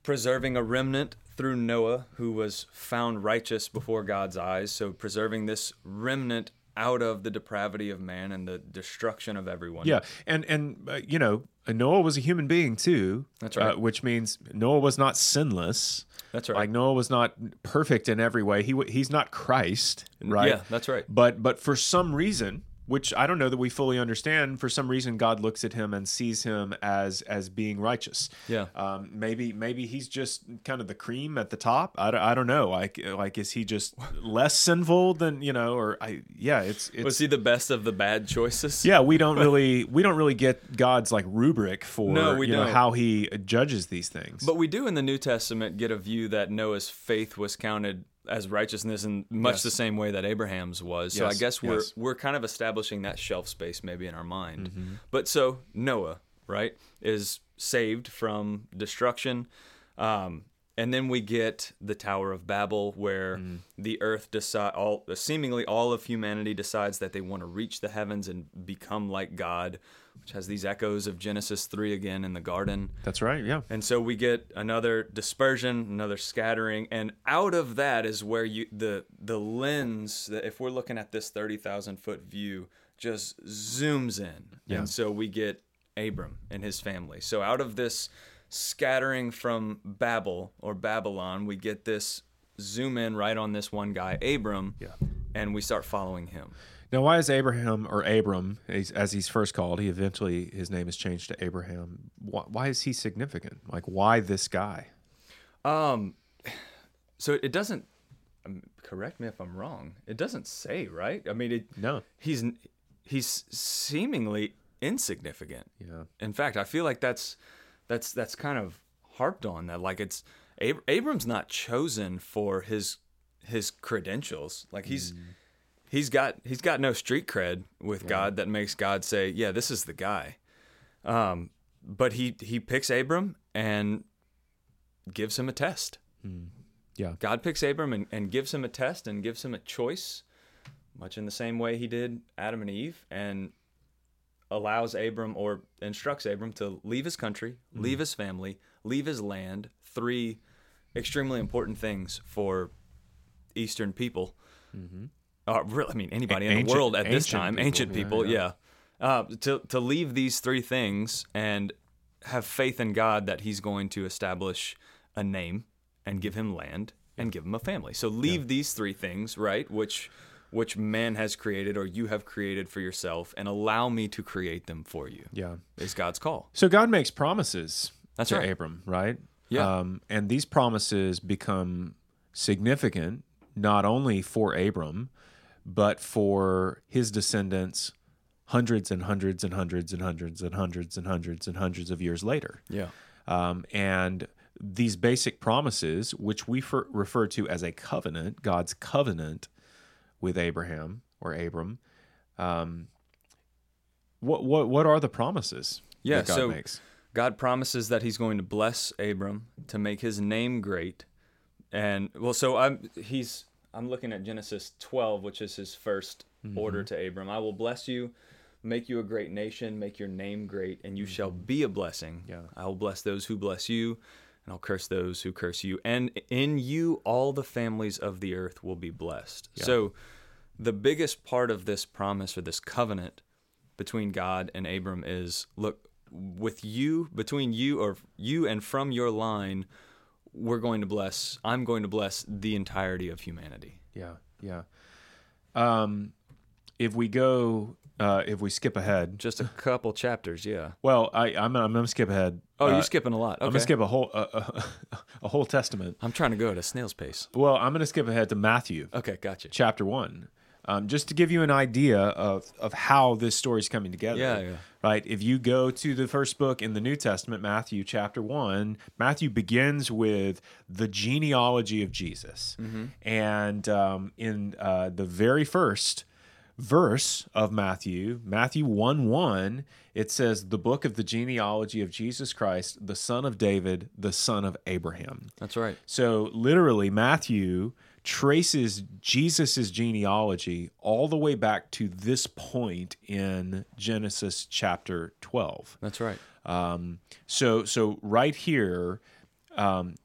preserving a remnant through Noah, who was found righteous before God's eyes. So preserving this remnant out of the depravity of man and the destruction of everyone. Yeah, and, and uh, you know, Noah was a human being too. That's right. Uh, which means Noah was not sinless. That's right. Like Noah was not perfect in every way. He He's not Christ, right? Yeah, that's right. But but for some reason, which I don't know that we fully understand. For some reason, God looks at him and sees him as as being righteous. Yeah. Um, maybe maybe he's just kind of the cream at the top. I don't, I don't know. Like like is he just less sinful than, you know? Or I yeah. It's, it's was he the best of the bad choices? Yeah. We don't really we don't really get God's like rubric for no, we you don't. know how he judges these things. But we do in the New Testament get a view that Noah's faith was counted as righteousness in much yes. the same way that Abraham's was. So yes. I guess we're yes. we're kind of establishing that shelf space maybe in our mind. Mm-hmm. But so Noah, right, is saved from destruction. Um, and then we get the Tower of Babel, where mm. the earth decide all seemingly all of humanity decides that they want to reach the heavens and become like God, which has these echoes of Genesis three again in the garden. That's right, yeah. And so we get another dispersion, another scattering, and out of that is where you the the lens, that if we're looking at this thirty thousand foot view, just zooms in. Yeah. And so we get Abram and his family. So out of this scattering from Babel or Babylon, we get this zoom in right on this one guy, Abram, yeah. and we start following him. Now, why is Abraham, or Abram, as he's first called, he eventually, his name is changed to Abraham, why, why is he significant? Like, why this guy? Um, so it doesn't, correct me if I'm wrong, it doesn't say, right? I mean, it, no, he's he's seemingly insignificant. Yeah. In fact, I feel like that's that's that's kind of harped on, that like it's, Ab- Abram's not chosen for his his credentials. Like he's... Mm. He's got he's got no street cred with yeah. God that makes God say, yeah, this is the guy. Um, but he, he picks Abram and gives him a test. Mm. Yeah, God picks Abram and, and gives him a test and gives him a choice, much in the same way he did Adam and Eve, and allows Abram or instructs Abram to leave his country, mm. leave his family, leave his land, three extremely important things for Eastern people. Mm-hmm. Uh, really, I mean, anybody ancient, in the world at this time, people, ancient people, yeah, yeah. Uh, to to leave these three things and have faith in God that he's going to establish a name and give him land and give him a family. So leave yeah. these three things, right, which which man has created or you have created for yourself, and allow me to create them for you. Yeah, is God's call. So God makes promises That's to right. Abram, right? Yeah. Um, and these promises become significant not only for Abram, but for his descendants, hundreds and hundreds and hundreds and hundreds and hundreds and hundreds and hundreds of years later. Yeah. Um, and these basic promises, which we for, refer to as a covenant, God's covenant with Abraham or Abram, um, what what what are the promises yeah, that God so makes? God promises that he's going to bless Abram, to make his name great, and well, so I'm he's. I'm looking at Genesis twelve, which is his first mm-hmm. order to Abram. I will bless you, make you a great nation, make your name great, and you mm-hmm. shall be a blessing. Yeah. I will bless those who bless you, and I'll curse those who curse you. And in you, all the families of the earth will be blessed. Yeah. So the biggest part of this promise or this covenant between God and Abram is, look, with you, between you or you and from your line, we're going to bless, I'm going to bless the entirety of humanity. Yeah, yeah. Um, if we go, uh, if we skip ahead. Just a couple chapters, yeah. Well, I, I'm, I'm going to skip ahead. Oh, uh, you're skipping a lot. Okay. I'm going to skip a whole uh, uh, a whole testament. I'm trying to go at a snail's pace. Well, I'm going to skip ahead to Matthew. Okay, gotcha. Chapter one. Um, just to give you an idea of, of how this story is coming together. Yeah, yeah. Right? If you go to the first book in the New Testament, Matthew chapter one, Matthew begins with the genealogy of Jesus. Mm-hmm. And um, in uh, the very first verse of Matthew, Matthew one one, it says, the book of the genealogy of Jesus Christ, the son of David, the son of Abraham. That's right. So literally Matthew traces Jesus's genealogy all the way back to this point in Genesis chapter twelve. That's right. Um, so, so right here, um,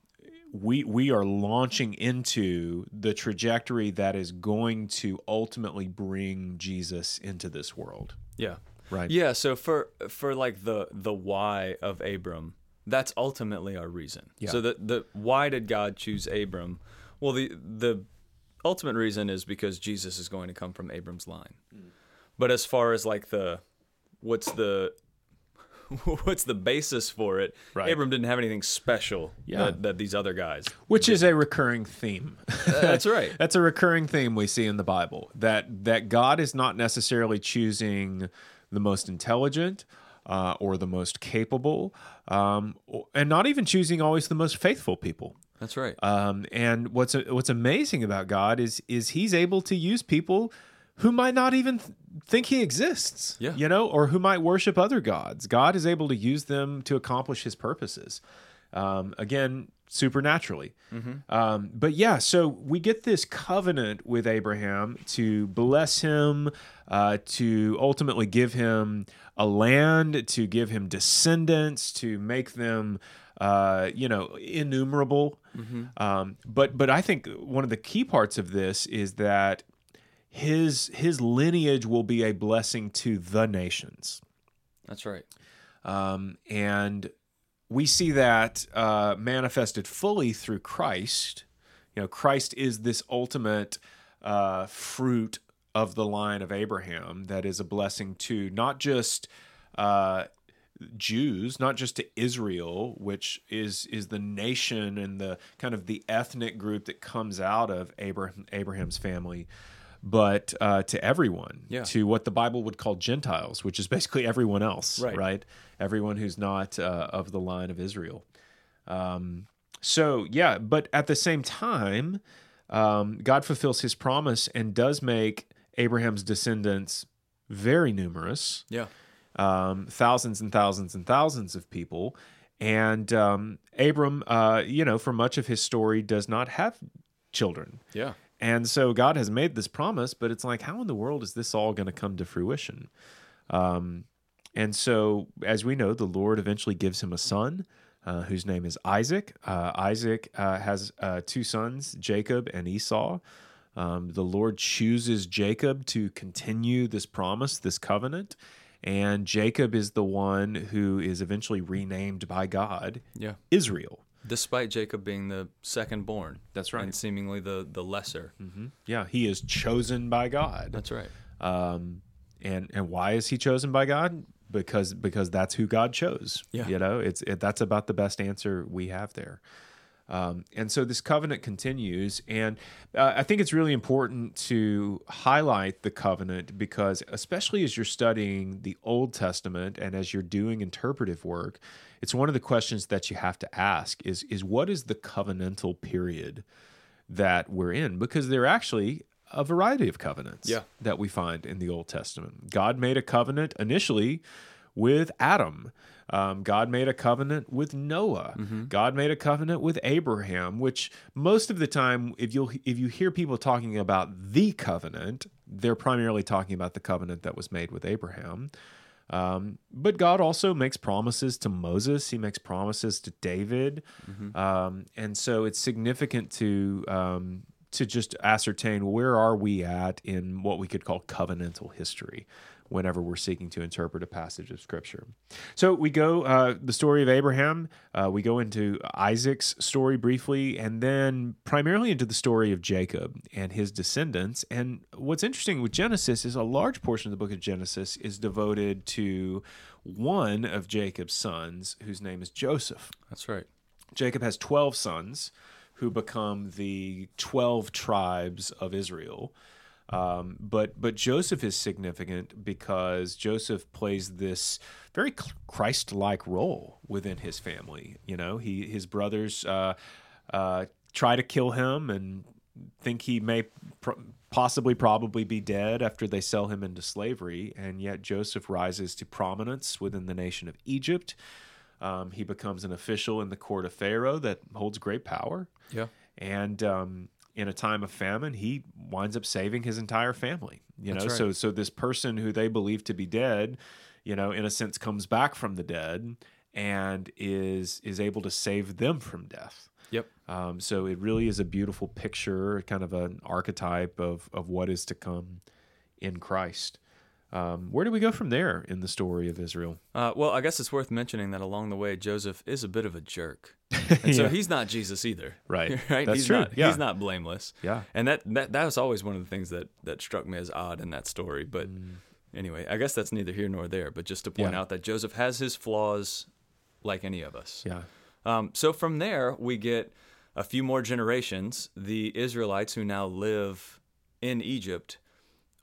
we we are launching into the trajectory that is going to ultimately bring Jesus into this world. Yeah. Right. Yeah. So for for like the the why of Abram, that's ultimately our reason. Yeah. So the the why did God choose Abram? Well, the the ultimate reason is because Jesus is going to come from Abram's line. Mm. But as far as like the, what's the, what's the basis for it? Right. Abram didn't have anything special yeah. that, that these other guys. Which did. Is a recurring theme. That's right. That's a recurring theme we see in the Bible, that that God is not necessarily choosing the most intelligent uh, or the most capable, um, and not even choosing always the most faithful people. That's right. Um, and what's what's amazing about God is is He's able to use people who might not even th- think he exists, yeah. you know, or who might worship other gods. God is able to use them to accomplish his purposes. Um, again, supernaturally. Mm-hmm. Um, but yeah, so we get this covenant with Abraham to bless him, uh, to ultimately give him a land, to give him descendants, to make them, uh, you know, innumerable. Mm-hmm. Um, but but I think one of the key parts of this is that His his lineage will be a blessing to the nations. That's right. Um, and we see that uh, manifested fully through Christ. You know, Christ is this ultimate uh, fruit of the line of Abraham that is a blessing to not just uh, Jews, not just to Israel, which is is the nation and the kind of the ethnic group that comes out of Abraham, Abraham's family, but uh, to everyone, yeah. to what the Bible would call Gentiles, which is basically everyone else, right? right? Everyone who's not uh, of the line of Israel. Um, so, yeah, but at the same time, um, God fulfills his promise and does make Abraham's descendants very numerous, yeah, um, thousands and thousands and thousands of people. And um, Abram, uh, you know, for much of his story, does not have children. Yeah. And so God has made this promise, but it's like, how in the world is this all going to come to fruition? Um, and so, as we know, the Lord eventually gives him a son uh, whose name is Isaac. Uh, Isaac uh, has uh, two sons, Jacob and Esau. Um, the Lord chooses Jacob to continue this promise, this covenant. And Jacob is the one who is eventually renamed by God yeah. Israel. Despite Jacob being the second born. That's right. And seemingly the, the lesser. Mm-hmm. Yeah, he is chosen by God. That's right. Um, and and why is he chosen by God? Because because that's who God chose. Yeah. You know, it's it, that's about the best answer we have there. Um, and so this covenant continues. And uh, I think it's really important to highlight the covenant because especially as you're studying the Old Testament and as you're doing interpretive work, it's one of the questions that you have to ask is, is what is the covenantal period that we're in? Because there are actually a variety of covenants yeah. that we find in the Old Testament. God made a covenant initially with Adam. Um, God made a covenant with Noah. Mm-hmm. God made a covenant with Abraham, which most of the time, if you if you hear people talking about the covenant, they're primarily talking about the covenant that was made with Abraham. Um, but God also makes promises to Moses. He makes promises to David. Mm-hmm. Um, and so it's significant to um, to just ascertain where are we at in what we could call covenantal history whenever we're seeking to interpret a passage of Scripture. So we go, uh, the story of Abraham, uh, we go into Isaac's story briefly, and then primarily into the story of Jacob and his descendants. And what's interesting with Genesis is a large portion of the book of Genesis is devoted to one of Jacob's sons, whose name is Joseph. That's right. Jacob has twelve sons who become the twelve tribes of Israel. Um, but but Joseph is significant because Joseph plays this very Christ-like role within his family. You know, he his brothers uh, uh, try to kill him and think he may pro- possibly probably be dead after they sell him into slavery, and yet Joseph rises to prominence within the nation of Egypt. Um, he becomes an official in the court of Pharaoh that holds great power. Yeah, and. Um, In a time of famine, he winds up saving his entire family. You know, right. so so this person who they believe to be dead, you know, in a sense comes back from the dead and is is able to save them from death. Yep. Um, so it really is a beautiful picture, kind of an archetype of of what is to come in Christ. Um, where do we go from there in the story of Israel? Uh, well, I guess it's worth mentioning that along the way, Joseph is a bit of a jerk. And yeah. so he's not Jesus either. Right. right? That's he's true. Not, yeah. He's not blameless. Yeah. And that, that, that was always one of the things that, that struck me as odd in that story. But mm. Anyway, I guess that's neither here nor there, but just to point yeah. out that Joseph has his flaws like any of us. Yeah. Um, so from there, we get a few more generations. The Israelites who now live in Egypt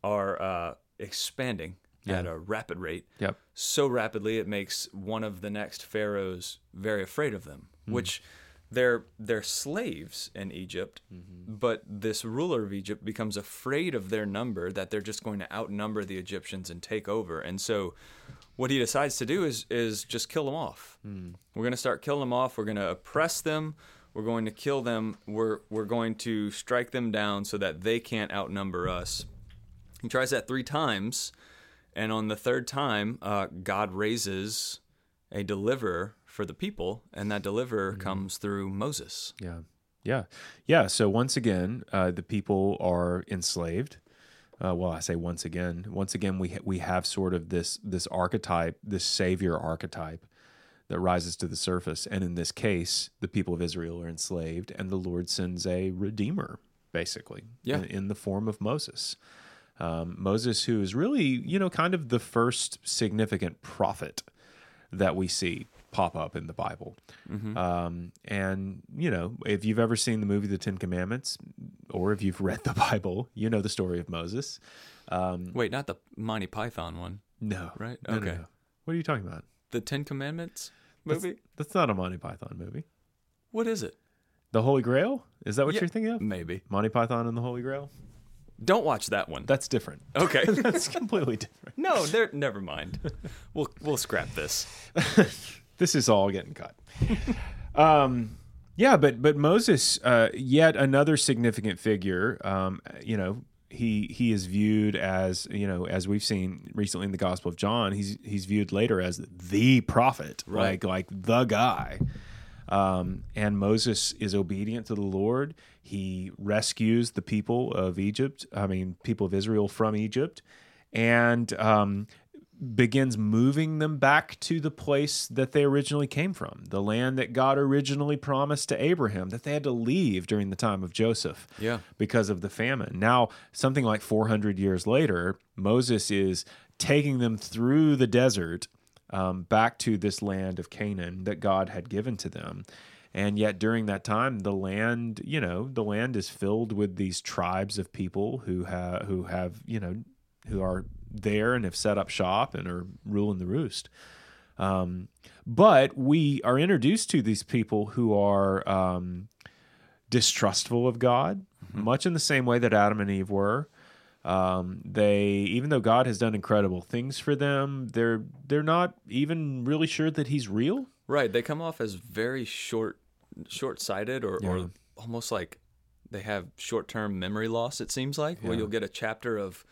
are uh, expanding yeah. at a rapid rate. Yep. So rapidly, it makes one of the next pharaohs very afraid of them, mm. which they're, they're slaves in Egypt, mm-hmm. but this ruler of Egypt becomes afraid of their number, that they're just going to outnumber the Egyptians and take over. And so what he decides to do is is just kill them off. Mm. We're going to start killing them off. We're going to oppress them. We're going to kill them. We're we're going to strike them down so that they can't outnumber us. He tries that three times, and on the third time, uh, God raises a deliverer for the people, and that deliverer mm. comes through Moses. Yeah, yeah, yeah. So once again, uh, the people are enslaved. Uh, well, I say once again. Once again, we ha- we have sort of this this archetype, this savior archetype, that rises to the surface. And in this case, the people of Israel are enslaved, and the Lord sends a redeemer, basically, yeah. in, in the form of Moses. Um, Moses, who is really, you know, kind of the first significant prophet that we see pop up in the Bible. Mm-hmm. Um, and, you know, if you've ever seen the movie The Ten Commandments, or if you've read the Bible, you know the story of Moses. Um, Wait, not the Monty Python one? No. Right? No, okay. No, no. What are you talking about? The Ten Commandments movie? That's, that's not a Monty Python movie. What is it? The Holy Grail? Is that what yeah, you're thinking of? Maybe. Monty Python and the Holy Grail? Don't watch that one. That's different. Okay. That's completely different. No, they're, never mind. We'll we'll scrap this. This is all getting cut. um, yeah, but but Moses, uh, yet another significant figure. Um, you know, he he is viewed as, you know, as we've seen recently in the Gospel of John, he's he's viewed later as the prophet, right. like like the guy. Um, and Moses is obedient to the Lord. He rescues the people of Egypt, I mean, people of Israel from Egypt, and um, begins moving them back to the place that they originally came from, the land that God originally promised to Abraham, that they had to leave during the time of Joseph yeah. because of the famine. Now, something like four hundred years later, Moses is taking them through the desert Um, back to this land of Canaan that God had given to them. And yet during that time, the land, you know, the land is filled with these tribes of people who have, who have, you know, who are there and have set up shop and are ruling the roost. Um, but we are introduced to these people who are um, distrustful of God, mm-hmm. much in the same way that Adam and Eve were. Um, they, even though God has done incredible things for them, they're they're not even really sure that He's real. Right. They come off as very short, short-sighted, or, yeah. or almost like they have short-term memory loss. It seems like yeah. where you'll get a chapter of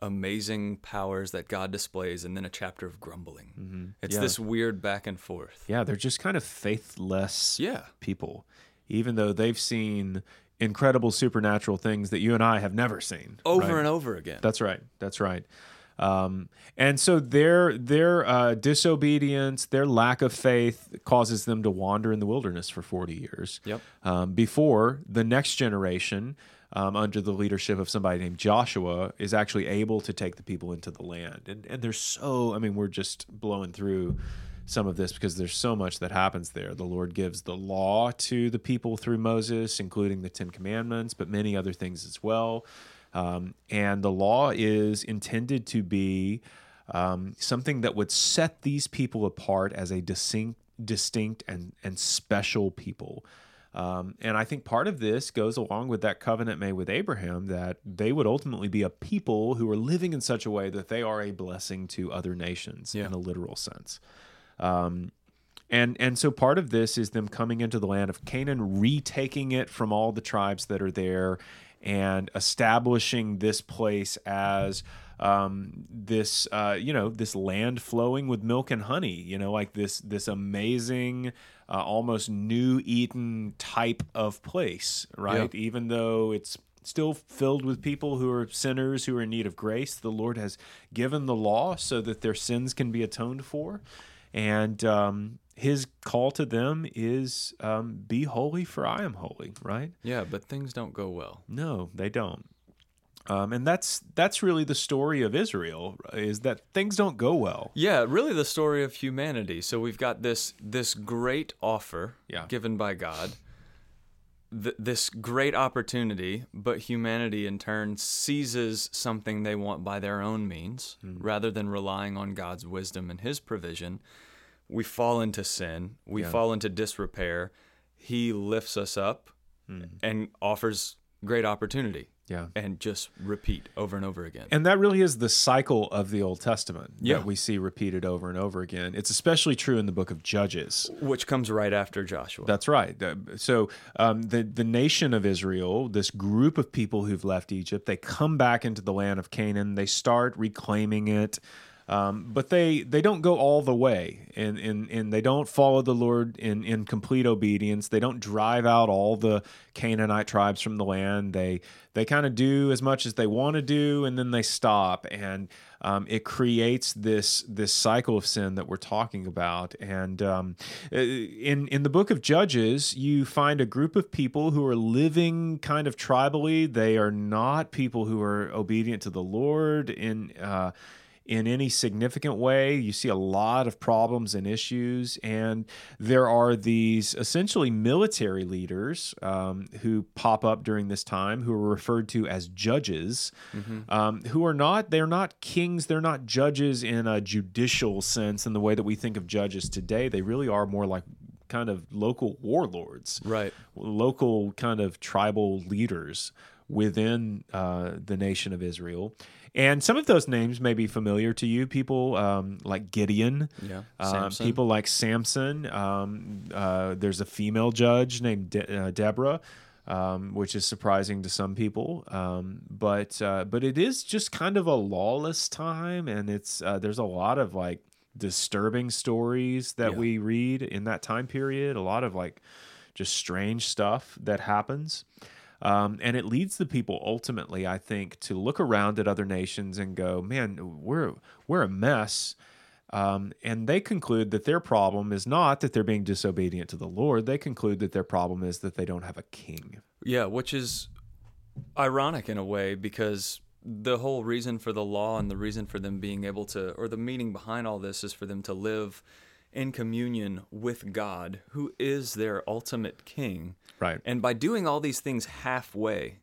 amazing powers that God displays, and then a chapter of grumbling. Mm-hmm. It's yeah. this weird back and forth. Yeah, they're just kind of faithless. Yeah. people, even though they've seen incredible supernatural things that you and I have never seen over right? and over again. That's right. That's right. Um, and so their their uh, disobedience, their lack of faith, causes them to wander in the wilderness for forty years. Yep. Um, before the next generation, um, under the leadership of somebody named Joshua, is actually able to take the people into the land. And and there's so I mean we're just blowing through some of this because there's so much that happens there. The Lord gives the law to the people through Moses, including the Ten Commandments, but many other things as well. Um, and the law is intended to be um, something that would set these people apart as a distinct, distinct and, and special people. Um, and I think part of this goes along with that covenant made with Abraham, that they would ultimately be a people who are living in such a way that they are a blessing to other nations yeah. in a literal sense. Um, and, and so part of this is them coming into the land of Canaan, retaking it from all the tribes that are there, and establishing this place as, um, this, uh, you know, this land flowing with milk and honey, you know, like this, this amazing, uh, almost New Eden type of place, right? Yeah. Even though it's still filled with people who are sinners, who are in need of grace, the Lord has given the law so that their sins can be atoned for. And um, his call to them is, um, be holy for I am holy, right? Yeah, but things don't go well. No, they don't. Um, and that's that's really the story of Israel, is that things don't go well. Yeah, really the story of humanity. So we've got this this great offer yeah. given by God, th- this great opportunity, but humanity in turn seizes something they want by their own means, mm. rather than relying on God's wisdom and his provision. We fall into sin. We yeah. fall into disrepair. He lifts us up mm. and offers great opportunity. Yeah. And just repeat over and over again. And that really is the cycle of the Old Testament yeah. that we see repeated over and over again. It's especially true in the book of Judges, which comes right after Joshua. That's right. So um, the, the nation of Israel, this group of people who've left Egypt, they come back into the land of Canaan. They start reclaiming it. Um, but they, they don't go all the way, and, and, and they don't follow the Lord in, in complete obedience. They don't drive out all the Canaanite tribes from the land. They they kind of do as much as they want to do, and then they stop, and um, it creates this this cycle of sin that we're talking about. And um, in in the book of Judges, you find a group of people who are living kind of tribally. They are not people who are obedient to the Lord in uh in any significant way. You see a lot of problems and issues, and there are these essentially military leaders um, who pop up during this time, who are referred to as judges, mm-hmm. um, who are not, they're not kings, they're not judges in a judicial sense in the way that we think of judges today. They really are more like kind of local warlords, right? Local kind of tribal leaders within uh, the nation of Israel. And some of those names may be familiar to you. People um, like Gideon, yeah, um, people like Samson. Um, uh, there's a female judge named De- uh, Deborah, um, which is surprising to some people. Um, but uh, but it is just kind of a lawless time, and it's uh, there's a lot of like disturbing stories that yeah. we read in that time period. A lot of like just strange stuff that happens. Um, and it leads the people ultimately, I think, to look around at other nations and go, man, we're we're a mess. Um, and they conclude that their problem is not that they're being disobedient to the Lord. They conclude that their problem is that they don't have a king. Yeah, which is ironic in a way, because the whole reason for the law and the reason for them being able to, or the meaning behind all this, is for them to live in communion with God, who is their ultimate king. Right. And by doing all these things halfway,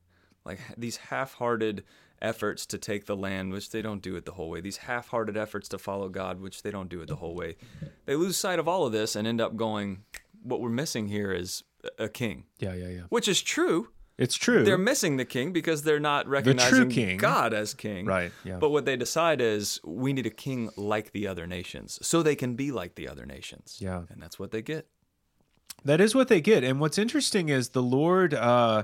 like these half-hearted efforts to take the land, which they don't do it the whole way, these half-hearted efforts to follow God, which they don't do it the whole way, they lose sight of all of this and end up going, what we're missing here is a king. Yeah, yeah, yeah. Which is true. It's true. They're missing the king because they're not recognizing the true king. God as king. Right. Yeah. But what they decide is, we need a king like the other nations, so they can be like the other nations. Yeah. And that's what they get. That is what they get. And what's interesting is the Lord, uh,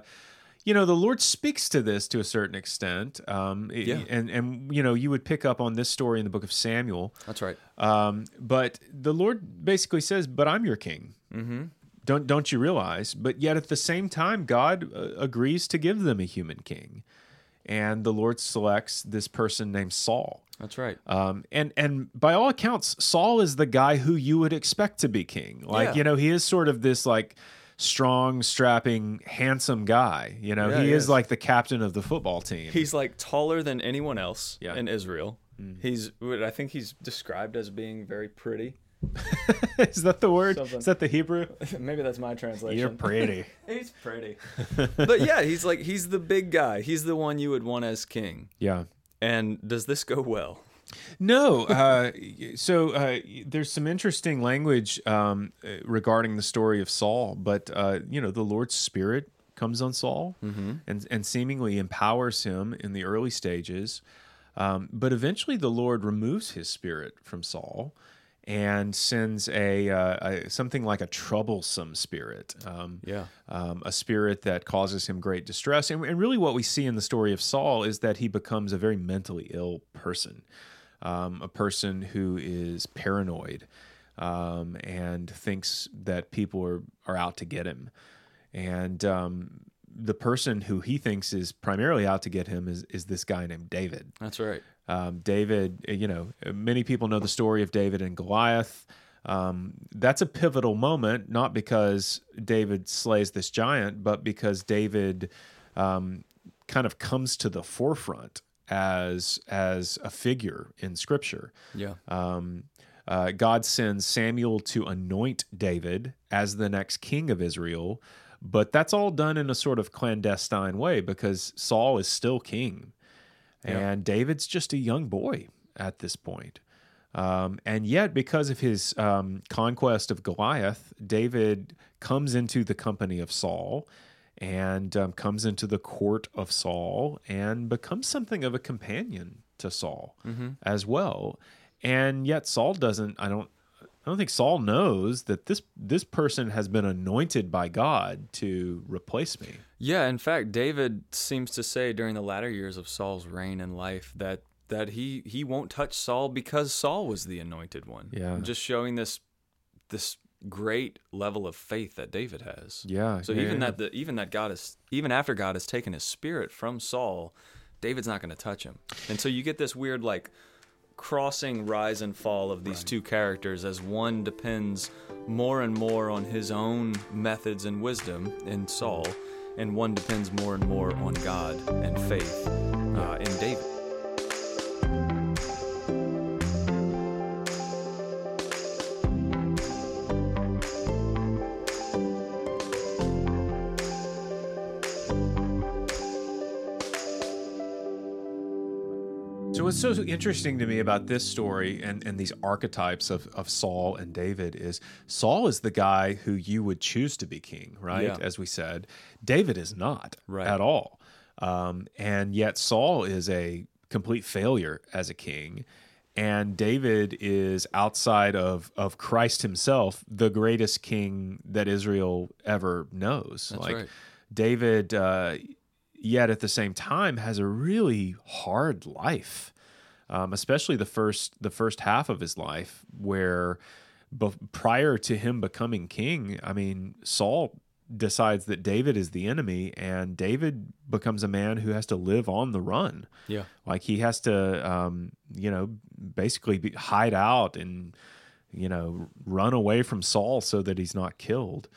you know, the Lord speaks to this to a certain extent. Um, yeah. And, and, you know, you would pick up on this story in the book of Samuel. That's right. Um, but the Lord basically says, but I'm your king. Mm-hmm. Don't don't you realize? But yet at the same time, God uh, agrees to give them a human king. And the Lord selects this person named Saul. That's right. Um, and and by all accounts, Saul is the guy who you would expect to be king. Like, yeah. you know, he is sort of this like strong, strapping, handsome guy. You know, yeah, he, he is, is like the captain of the football team. He's like taller than anyone else yeah. in Israel. Mm-hmm. He's I think he's described as being very pretty. Is that the word? Something. Is that the Hebrew? Maybe that's my translation. You're pretty. He's pretty. But yeah, he's like, he's the big guy. He's the one you would want as king. Yeah. And does this go well? No. Uh, so uh, there's some interesting language um, regarding the story of Saul, but uh, you know, the Lord's Spirit comes on Saul mm-hmm. and, and seemingly empowers him in the early stages. Um, but eventually the Lord removes his spirit from Saul and sends a, uh, a something like a troublesome spirit, um, yeah, um, a spirit that causes him great distress. And, and really what we see in the story of Saul is that he becomes a very mentally ill person, um, a person who is paranoid um, and thinks that people are, are out to get him. And um, the person who he thinks is primarily out to get him is, is this guy named David. That's right. Um, David, you know, many people know the story of David and Goliath. Um, that's a pivotal moment, not because David slays this giant, but because David um, kind of comes to the forefront as as a figure in Scripture. Yeah. Um, uh, God sends Samuel to anoint David as the next king of Israel, but that's all done in a sort of clandestine way because Saul is still king, yeah. and David's just a young boy at this point. Um, and yet, because of his um, conquest of Goliath, David comes into the company of Saul and um, comes into the court of Saul and becomes something of a companion to Saul mm-hmm. as well. And yet, Saul doesn't. I don't. I don't think Saul knows that this this person has been anointed by God to replace me. Yeah. In fact, David seems to say during the latter years of Saul's reign and life that. That he, he won't touch Saul because Saul was the anointed one. Yeah. Just showing this this great level of faith that David has. Yeah. So yeah, even yeah. that the, even that God is even after God has taken his spirit from Saul, David's not going to touch him. And so you get this weird like crossing rise and fall of these right. two characters as one depends more and more on his own methods and wisdom in Saul, and one depends more and more on God and faith uh, in David. What's so interesting to me about this story and, and these archetypes of, of Saul and David is Saul is the guy who you would choose to be king, right? Yeah. As we said, David is not right. at all. Um, and yet Saul is a complete failure as a king. And David is outside of, of Christ himself, the greatest king that Israel ever knows. That's like right. David, uh, yet at the same time has a really hard life. Um, especially the first the first half of his life, where be, prior to him becoming king, I mean, Saul decides that David is the enemy, and David becomes a man who has to live on the run. Yeah, like he has to, um, you know, basically be, hide out and you know run away from Saul so that he's not killed.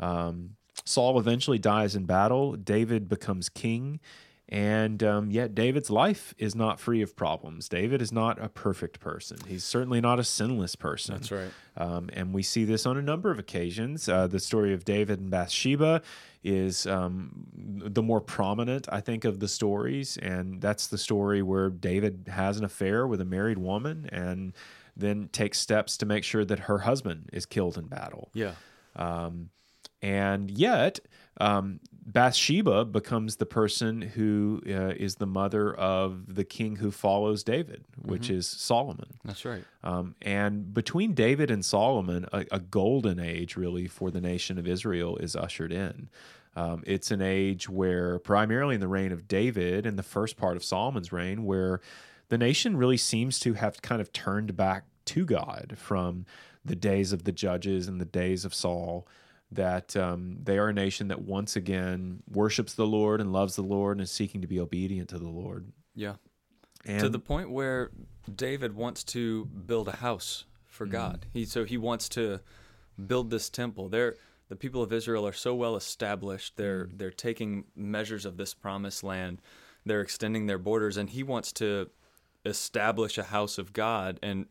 Um, Saul eventually dies in battle. David becomes king. And um, yet David's life is not free of problems. David is not a perfect person. He's certainly not a sinless person. That's right. Um, and we see this on a number of occasions. Uh, the story of David and Bathsheba is um, the more prominent, I think, of the stories. And that's the story where David has an affair with a married woman and then takes steps to make sure that her husband is killed in battle. Yeah. Um, and yet... Um, Bathsheba becomes the person who uh, is the mother of the king who follows David, which mm-hmm. is Solomon. That's right. Um, and between David and Solomon, a, a golden age really for the nation of Israel is ushered in. Um, it's an age where, primarily in the reign of David and the first part of Solomon's reign, where the nation really seems to have kind of turned back to God from the days of the judges and the days of Saul. That um, they are a nation that once again worships the Lord and loves the Lord and is seeking to be obedient to the Lord. Yeah. And to the point where David wants to build a house for mm-hmm. God. He so he wants to build this temple. They're, the people of Israel are so well established. They're mm-hmm. they're taking measures of this promised land. They're extending their borders, and he wants to establish a house of God. And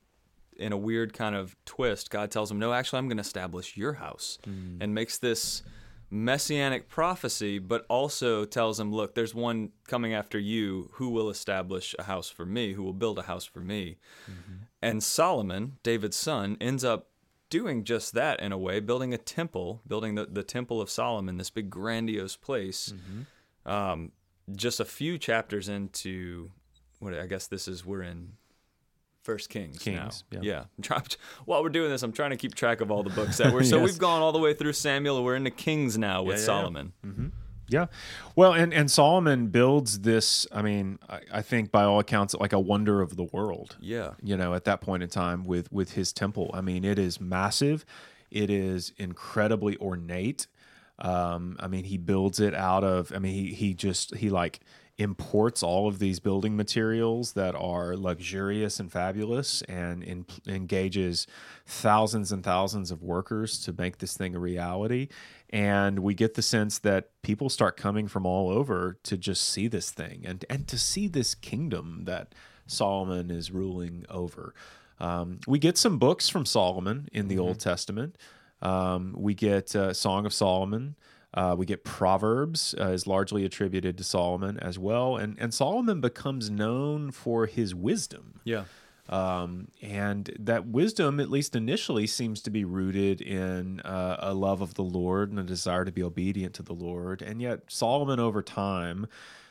in a weird kind of twist, God tells him, no, actually, I'm going to establish your house mm. and makes this messianic prophecy, but also tells him, look, there's one coming after you who will establish a house for me, who will build a house for me. Mm-hmm. And Solomon, David's son, ends up doing just that in a way, building a temple, building the, the Temple of Solomon, this big grandiose place, mm-hmm. um, just a few chapters into what I guess this is, we're in First Kings, Kings now. Yeah. yeah. While we're doing this, I'm trying to keep track of all the books that we're... So yes. We've gone all the way through Samuel, and we're into Kings now with yeah, yeah, Solomon. Yeah. Mm-hmm. yeah. Well, and, and Solomon builds this, I mean, I, I think by all accounts, like a wonder of the world. Yeah. You know, at that point in time with, with his temple. I mean, it is massive. It is incredibly ornate. Um, I mean, he builds it out of, I mean, he he just, he like... imports all of these building materials that are luxurious and fabulous, and in, engages thousands and thousands of workers to make this thing a reality. And we get the sense that people start coming from all over to just see this thing and, and to see this kingdom that Solomon is ruling over. Um, we get some books from Solomon in the mm-hmm. Old Testament. Um, we get uh, Song of Solomon. Uh, we get Proverbs uh, is largely attributed to Solomon as well. And, and Solomon becomes known for his wisdom. Yeah. Um, and that wisdom, at least initially, seems to be rooted in uh, a love of the Lord and a desire to be obedient to the Lord. And yet Solomon over time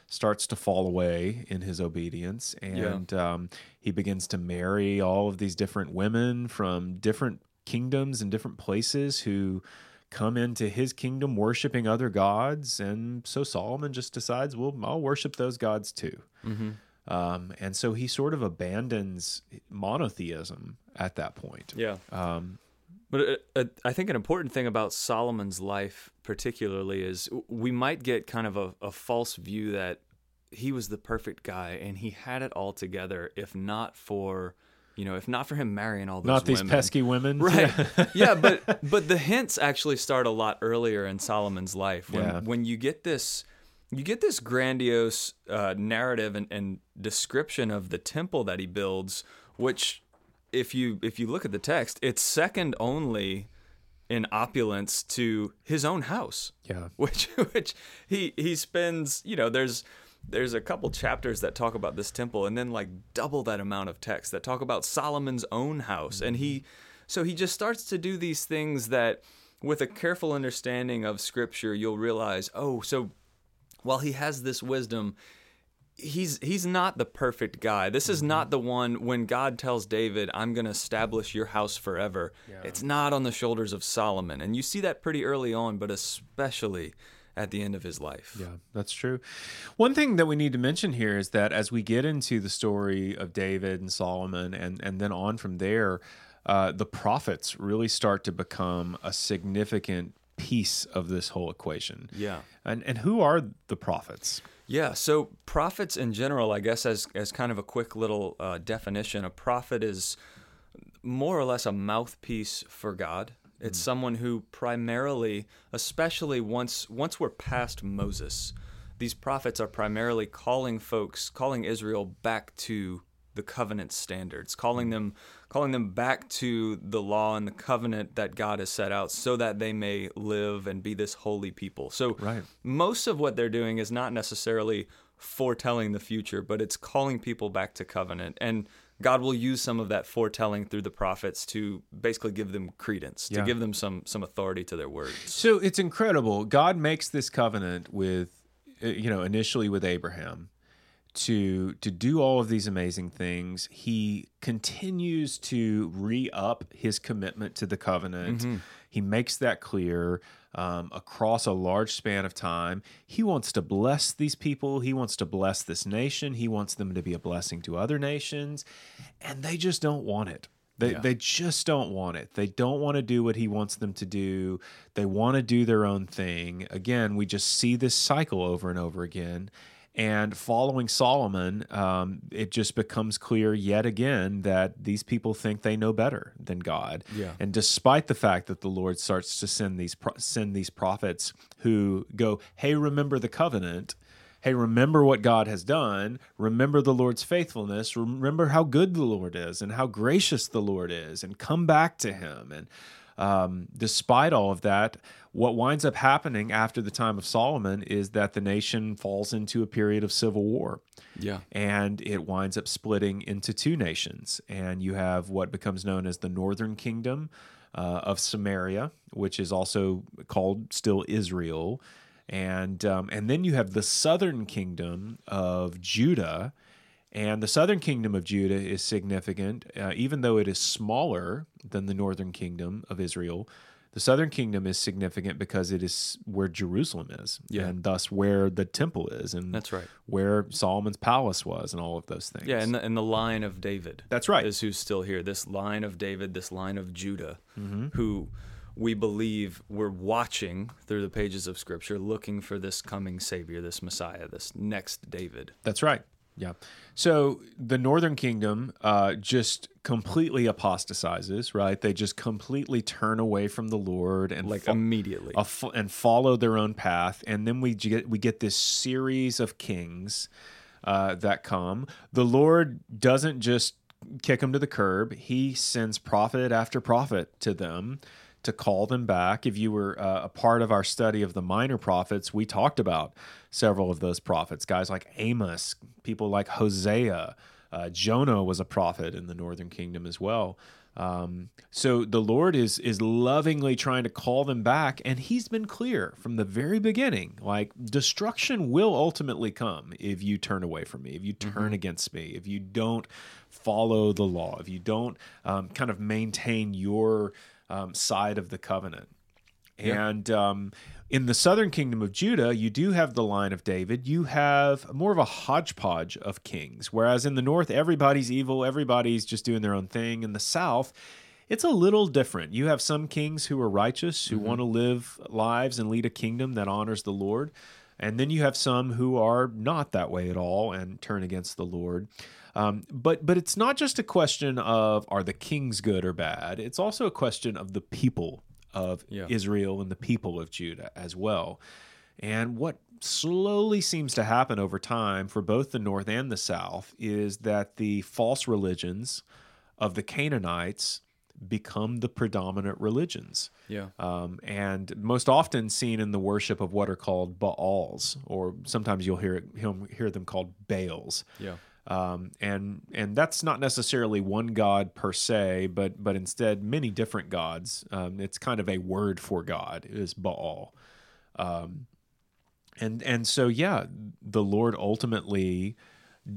starts to fall away in his obedience. And yeah. um, he begins to marry all of these different women from different kingdoms and different places who come into his kingdom worshiping other gods. And so Solomon just decides, well, I'll worship those gods too. Mm-hmm. Um, and so he sort of abandons monotheism at that point. Yeah. Um, but it, it, I think an important thing about Solomon's life particularly is we might get kind of a, a false view that he was the perfect guy and he had it all together, if not for... You know, if not for him marrying all those women. Not these women. Pesky women. Right. Yeah, yeah, but but the hints actually start a lot earlier in Solomon's life. When yeah. when you get this you get this grandiose uh, narrative and, and description of the temple that he builds, which if you if you look at the text, it's second only in opulence to his own house. Yeah. Which which he, he spends, you know, there's There's a couple chapters that talk about this temple, and then like double that amount of text that talk about Solomon's own house. And he, so he just starts to do these things that with a careful understanding of scripture, you'll realize, oh, so while he has this wisdom, he's, he's not the perfect guy. This is not the one when God tells David, I'm going to establish your house forever. Yeah. It's not on the shoulders of Solomon. And you see that pretty early on, but especially at the end of his life. Yeah, that's true. One thing that we need to mention here is that as we get into the story of David and Solomon and, and then on from there, uh, the prophets really start to become a significant piece of this whole equation. Yeah. And and who are the prophets? Yeah, so prophets in general, I guess as, as kind of a quick little uh, definition, a prophet is more or less a mouthpiece for God. It's someone who primarily, especially once once we're past Moses, these prophets are primarily calling folks, calling Israel back to the covenant standards, calling them calling them back to the law and the covenant that God has set out so that they may live and be this holy people. So right. most of what they're doing is not necessarily foretelling the future, but it's calling people back to covenant. And God will use some of that foretelling through the prophets to basically give them credence, yeah. to give them some some authority to their words. So it's incredible. God makes this covenant with, you know, initially with Abraham to to do all of these amazing things. He continues to re-up his commitment to the covenant. Mm-hmm. He makes that clear um, across a large span of time. He wants to bless these people. He wants to bless this nation. He wants them to be a blessing to other nations. And they just don't want it. They yeah. they just don't want it. They don't want to do what he wants them to do. They want to do their own thing. Again, we just see this cycle over and over again. And following Solomon, um, it just becomes clear yet again that these people think they know better than God. Yeah. And despite the fact that the Lord starts to send these pro- send these prophets who go, hey, remember the covenant. Hey, remember what God has done. Remember the Lord's faithfulness. Remember how good the Lord is and how gracious the Lord is, and come back to him. And Um, despite all of that, what winds up happening after the time of Solomon is that the nation falls into a period of civil war. Yeah. And it winds up splitting into two nations. And you have what becomes known as the northern kingdom uh, of Samaria, which is also called still Israel. And, um, and then you have the southern kingdom of Judah. And the southern kingdom of Judah is significant, uh, even though it is smaller than the northern kingdom of Israel. The southern kingdom is significant because it is where Jerusalem is, yeah. and thus where the temple is, and that's right. where Solomon's palace was, and all of those things. Yeah, and the, and the line of David. That's right. Is who's still here. This line of David, this line of Judah, mm-hmm. who we believe we're watching through the pages of Scripture, looking for this coming Savior, this Messiah, this next David. That's right. Yeah. So the northern kingdom uh, just completely apostatizes, right? They just completely turn away from the Lord and like fo- immediately uh, fo- and follow their own path. And then we get we get this series of kings uh, that come. The Lord doesn't just kick them to the curb; He sends prophet after prophet to them to call them back. If you were uh, a part of our study of the minor prophets, we talked about several of those prophets, guys like Amos, people like Hosea. Uh, Jonah was a prophet in the northern kingdom as well. Um, so the Lord is is lovingly trying to call them back, and He's been clear from the very beginning, like destruction will ultimately come if you turn away from me, if you turn mm-hmm. against me, if you don't follow the law, if you don't um, kind of maintain your Um, side of the covenant. Yeah. And um, in the southern kingdom of Judah, you do have the line of David. You have more of a hodgepodge of kings, whereas in the north, everybody's evil, everybody's just doing their own thing. In the south, it's a little different. You have some kings who are righteous, who mm-hmm. want to live lives and lead a kingdom that honors the Lord. And then you have some who are not that way at all and turn against the Lord. Um, but but it's not just a question of are the kings good or bad. It's also a question of the people of yeah. Israel and the people of Judah as well. And what slowly seems to happen over time for both the north and the south is that the false religions of the Canaanites become the predominant religions. Yeah. Um, and most often seen in the worship of what are called Baals, or sometimes you'll hear, it, hear them called Baals. Yeah. Um, and and that's not necessarily one God per se, but but instead many different gods. Um, it's kind of a word for God, is Baal. Um, and and so, yeah, the Lord ultimately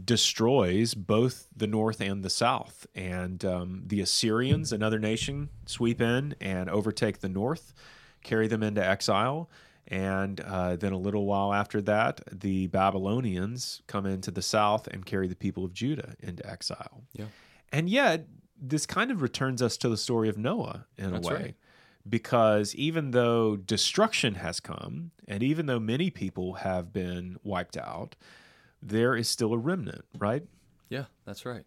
destroys both the north and the south. And um, the Assyrians, another nation, sweep in and overtake the north, carry them into exile. And uh, then a little while after that, the Babylonians come into the south and carry the people of Judah into exile. Yeah. And yet, this kind of returns us to the story of Noah in That's a way. Right. Because even though destruction has come, and even though many people have been wiped out, there is still a remnant, right? Yeah, that's right.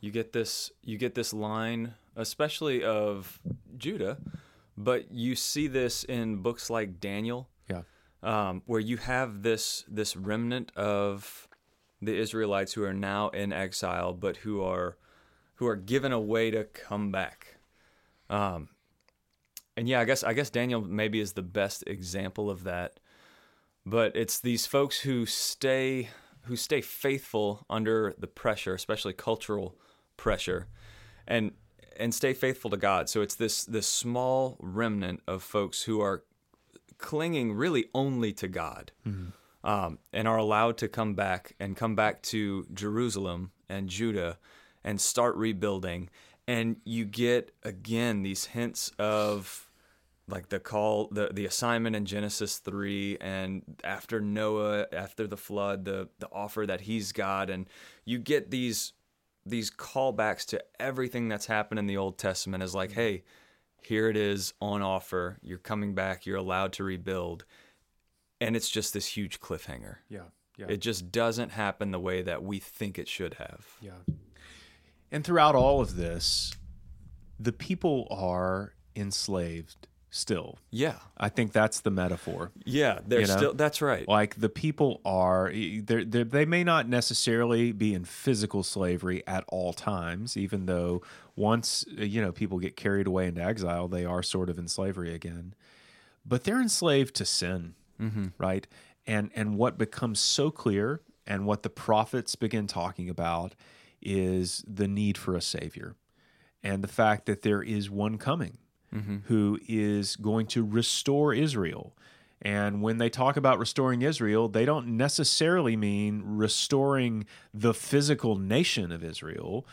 You get this, you get this line, especially of Judah, but you see this in books like Daniel, yeah, um, where you have this this remnant of the Israelites who are now in exile, but who are who are given a way to come back. Um, and yeah, I guess I guess Daniel maybe is the best example of that. But it's these folks who stay. who stay faithful under the pressure, especially cultural pressure, and and stay faithful to God. So it's this this small remnant of folks who are clinging really only to God, mm-hmm. um, and are allowed to come back and come back to Jerusalem and Judah and start rebuilding. And you get, again, these hints of like the call, the, the assignment in Genesis three, and after Noah, after the flood, the the offer that he's got, and you get these these callbacks to everything that's happened in the Old Testament is like, hey, here it is on offer. You're coming back. You're allowed to rebuild, and it's just this huge cliffhanger. Yeah, yeah. It just doesn't happen the way that we think it should have. Yeah. And throughout all of this, the people are enslaved. Still, yeah, I think that's the metaphor. Yeah, they're you know? still. That's right. Like the people are, they're, they're, they may not necessarily be in physical slavery at all times, even though once you know people get carried away into exile, they are sort of in slavery again. But they're enslaved to sin, mm-hmm. right? And and what becomes so clear, and what the prophets begin talking about, is the need for a savior, and the fact that there is one coming. Mm-hmm. Who is going to restore Israel. And when they talk about restoring Israel, they don't necessarily mean restoring the physical nation of Israel.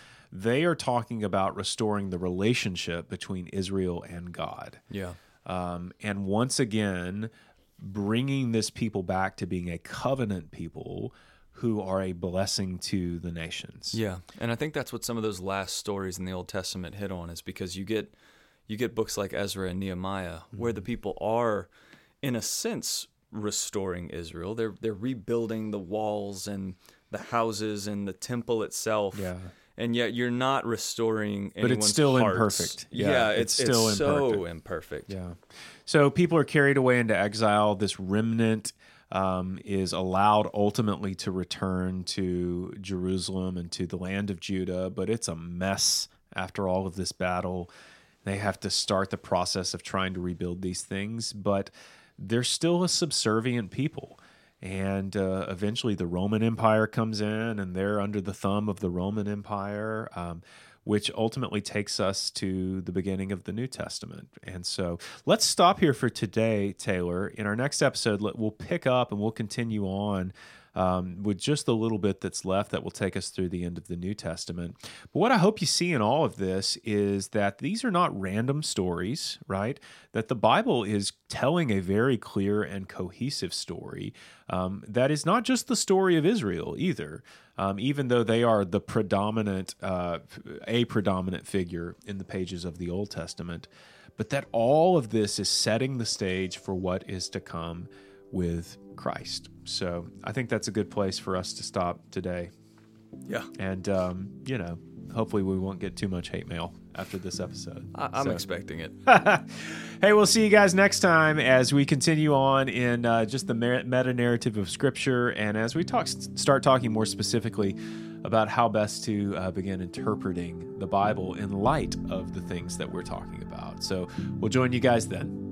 They are talking about restoring the relationship between Israel and God. Yeah. Um, and once again, bringing this people back to being a covenant people who are a blessing to the nations. Yeah. And I think that's what some of those last stories in the Old Testament hit on, is because you get... you get books like Ezra and Nehemiah, mm-hmm. where the people are, in a sense, restoring Israel. They're they're rebuilding the walls and the houses and the temple itself. Yeah. And yet you're not restoring anyone's But it's still hearts. imperfect. Yeah, yeah it's, it's still it's imperfect. so imperfect. Yeah. So people are carried away into exile. This remnant um, is allowed ultimately to return to Jerusalem and to the land of Judah, but it's a mess after all of this battle. They have to start the process of trying to rebuild these things, but they're still a subservient people. And uh, eventually the Roman Empire comes in, and they're under the thumb of the Roman Empire, um, which ultimately takes us to the beginning of the New Testament. And so let's stop here for today, Taylor. In our next episode, we'll pick up and we'll continue on Um, with just the little bit that's left that will take us through the end of the New Testament. But what I hope you see in all of this is that these are not random stories, right? That the Bible is telling a very clear and cohesive story um, that is not just the story of Israel either, um, even though they are the predominant, uh, a predominant figure in the pages of the Old Testament, but that all of this is setting the stage for what is to come with Christ. So I think that's a good place for us to stop today. Yeah. And, um, you know, hopefully we won't get too much hate mail after this episode. I- I'm so. expecting it. Hey, we'll see you guys next time as we continue on in uh, just the meta-narrative of Scripture, and as we talk, start talking more specifically about how best to uh, begin interpreting the Bible in light of the things that we're talking about. So we'll join you guys then.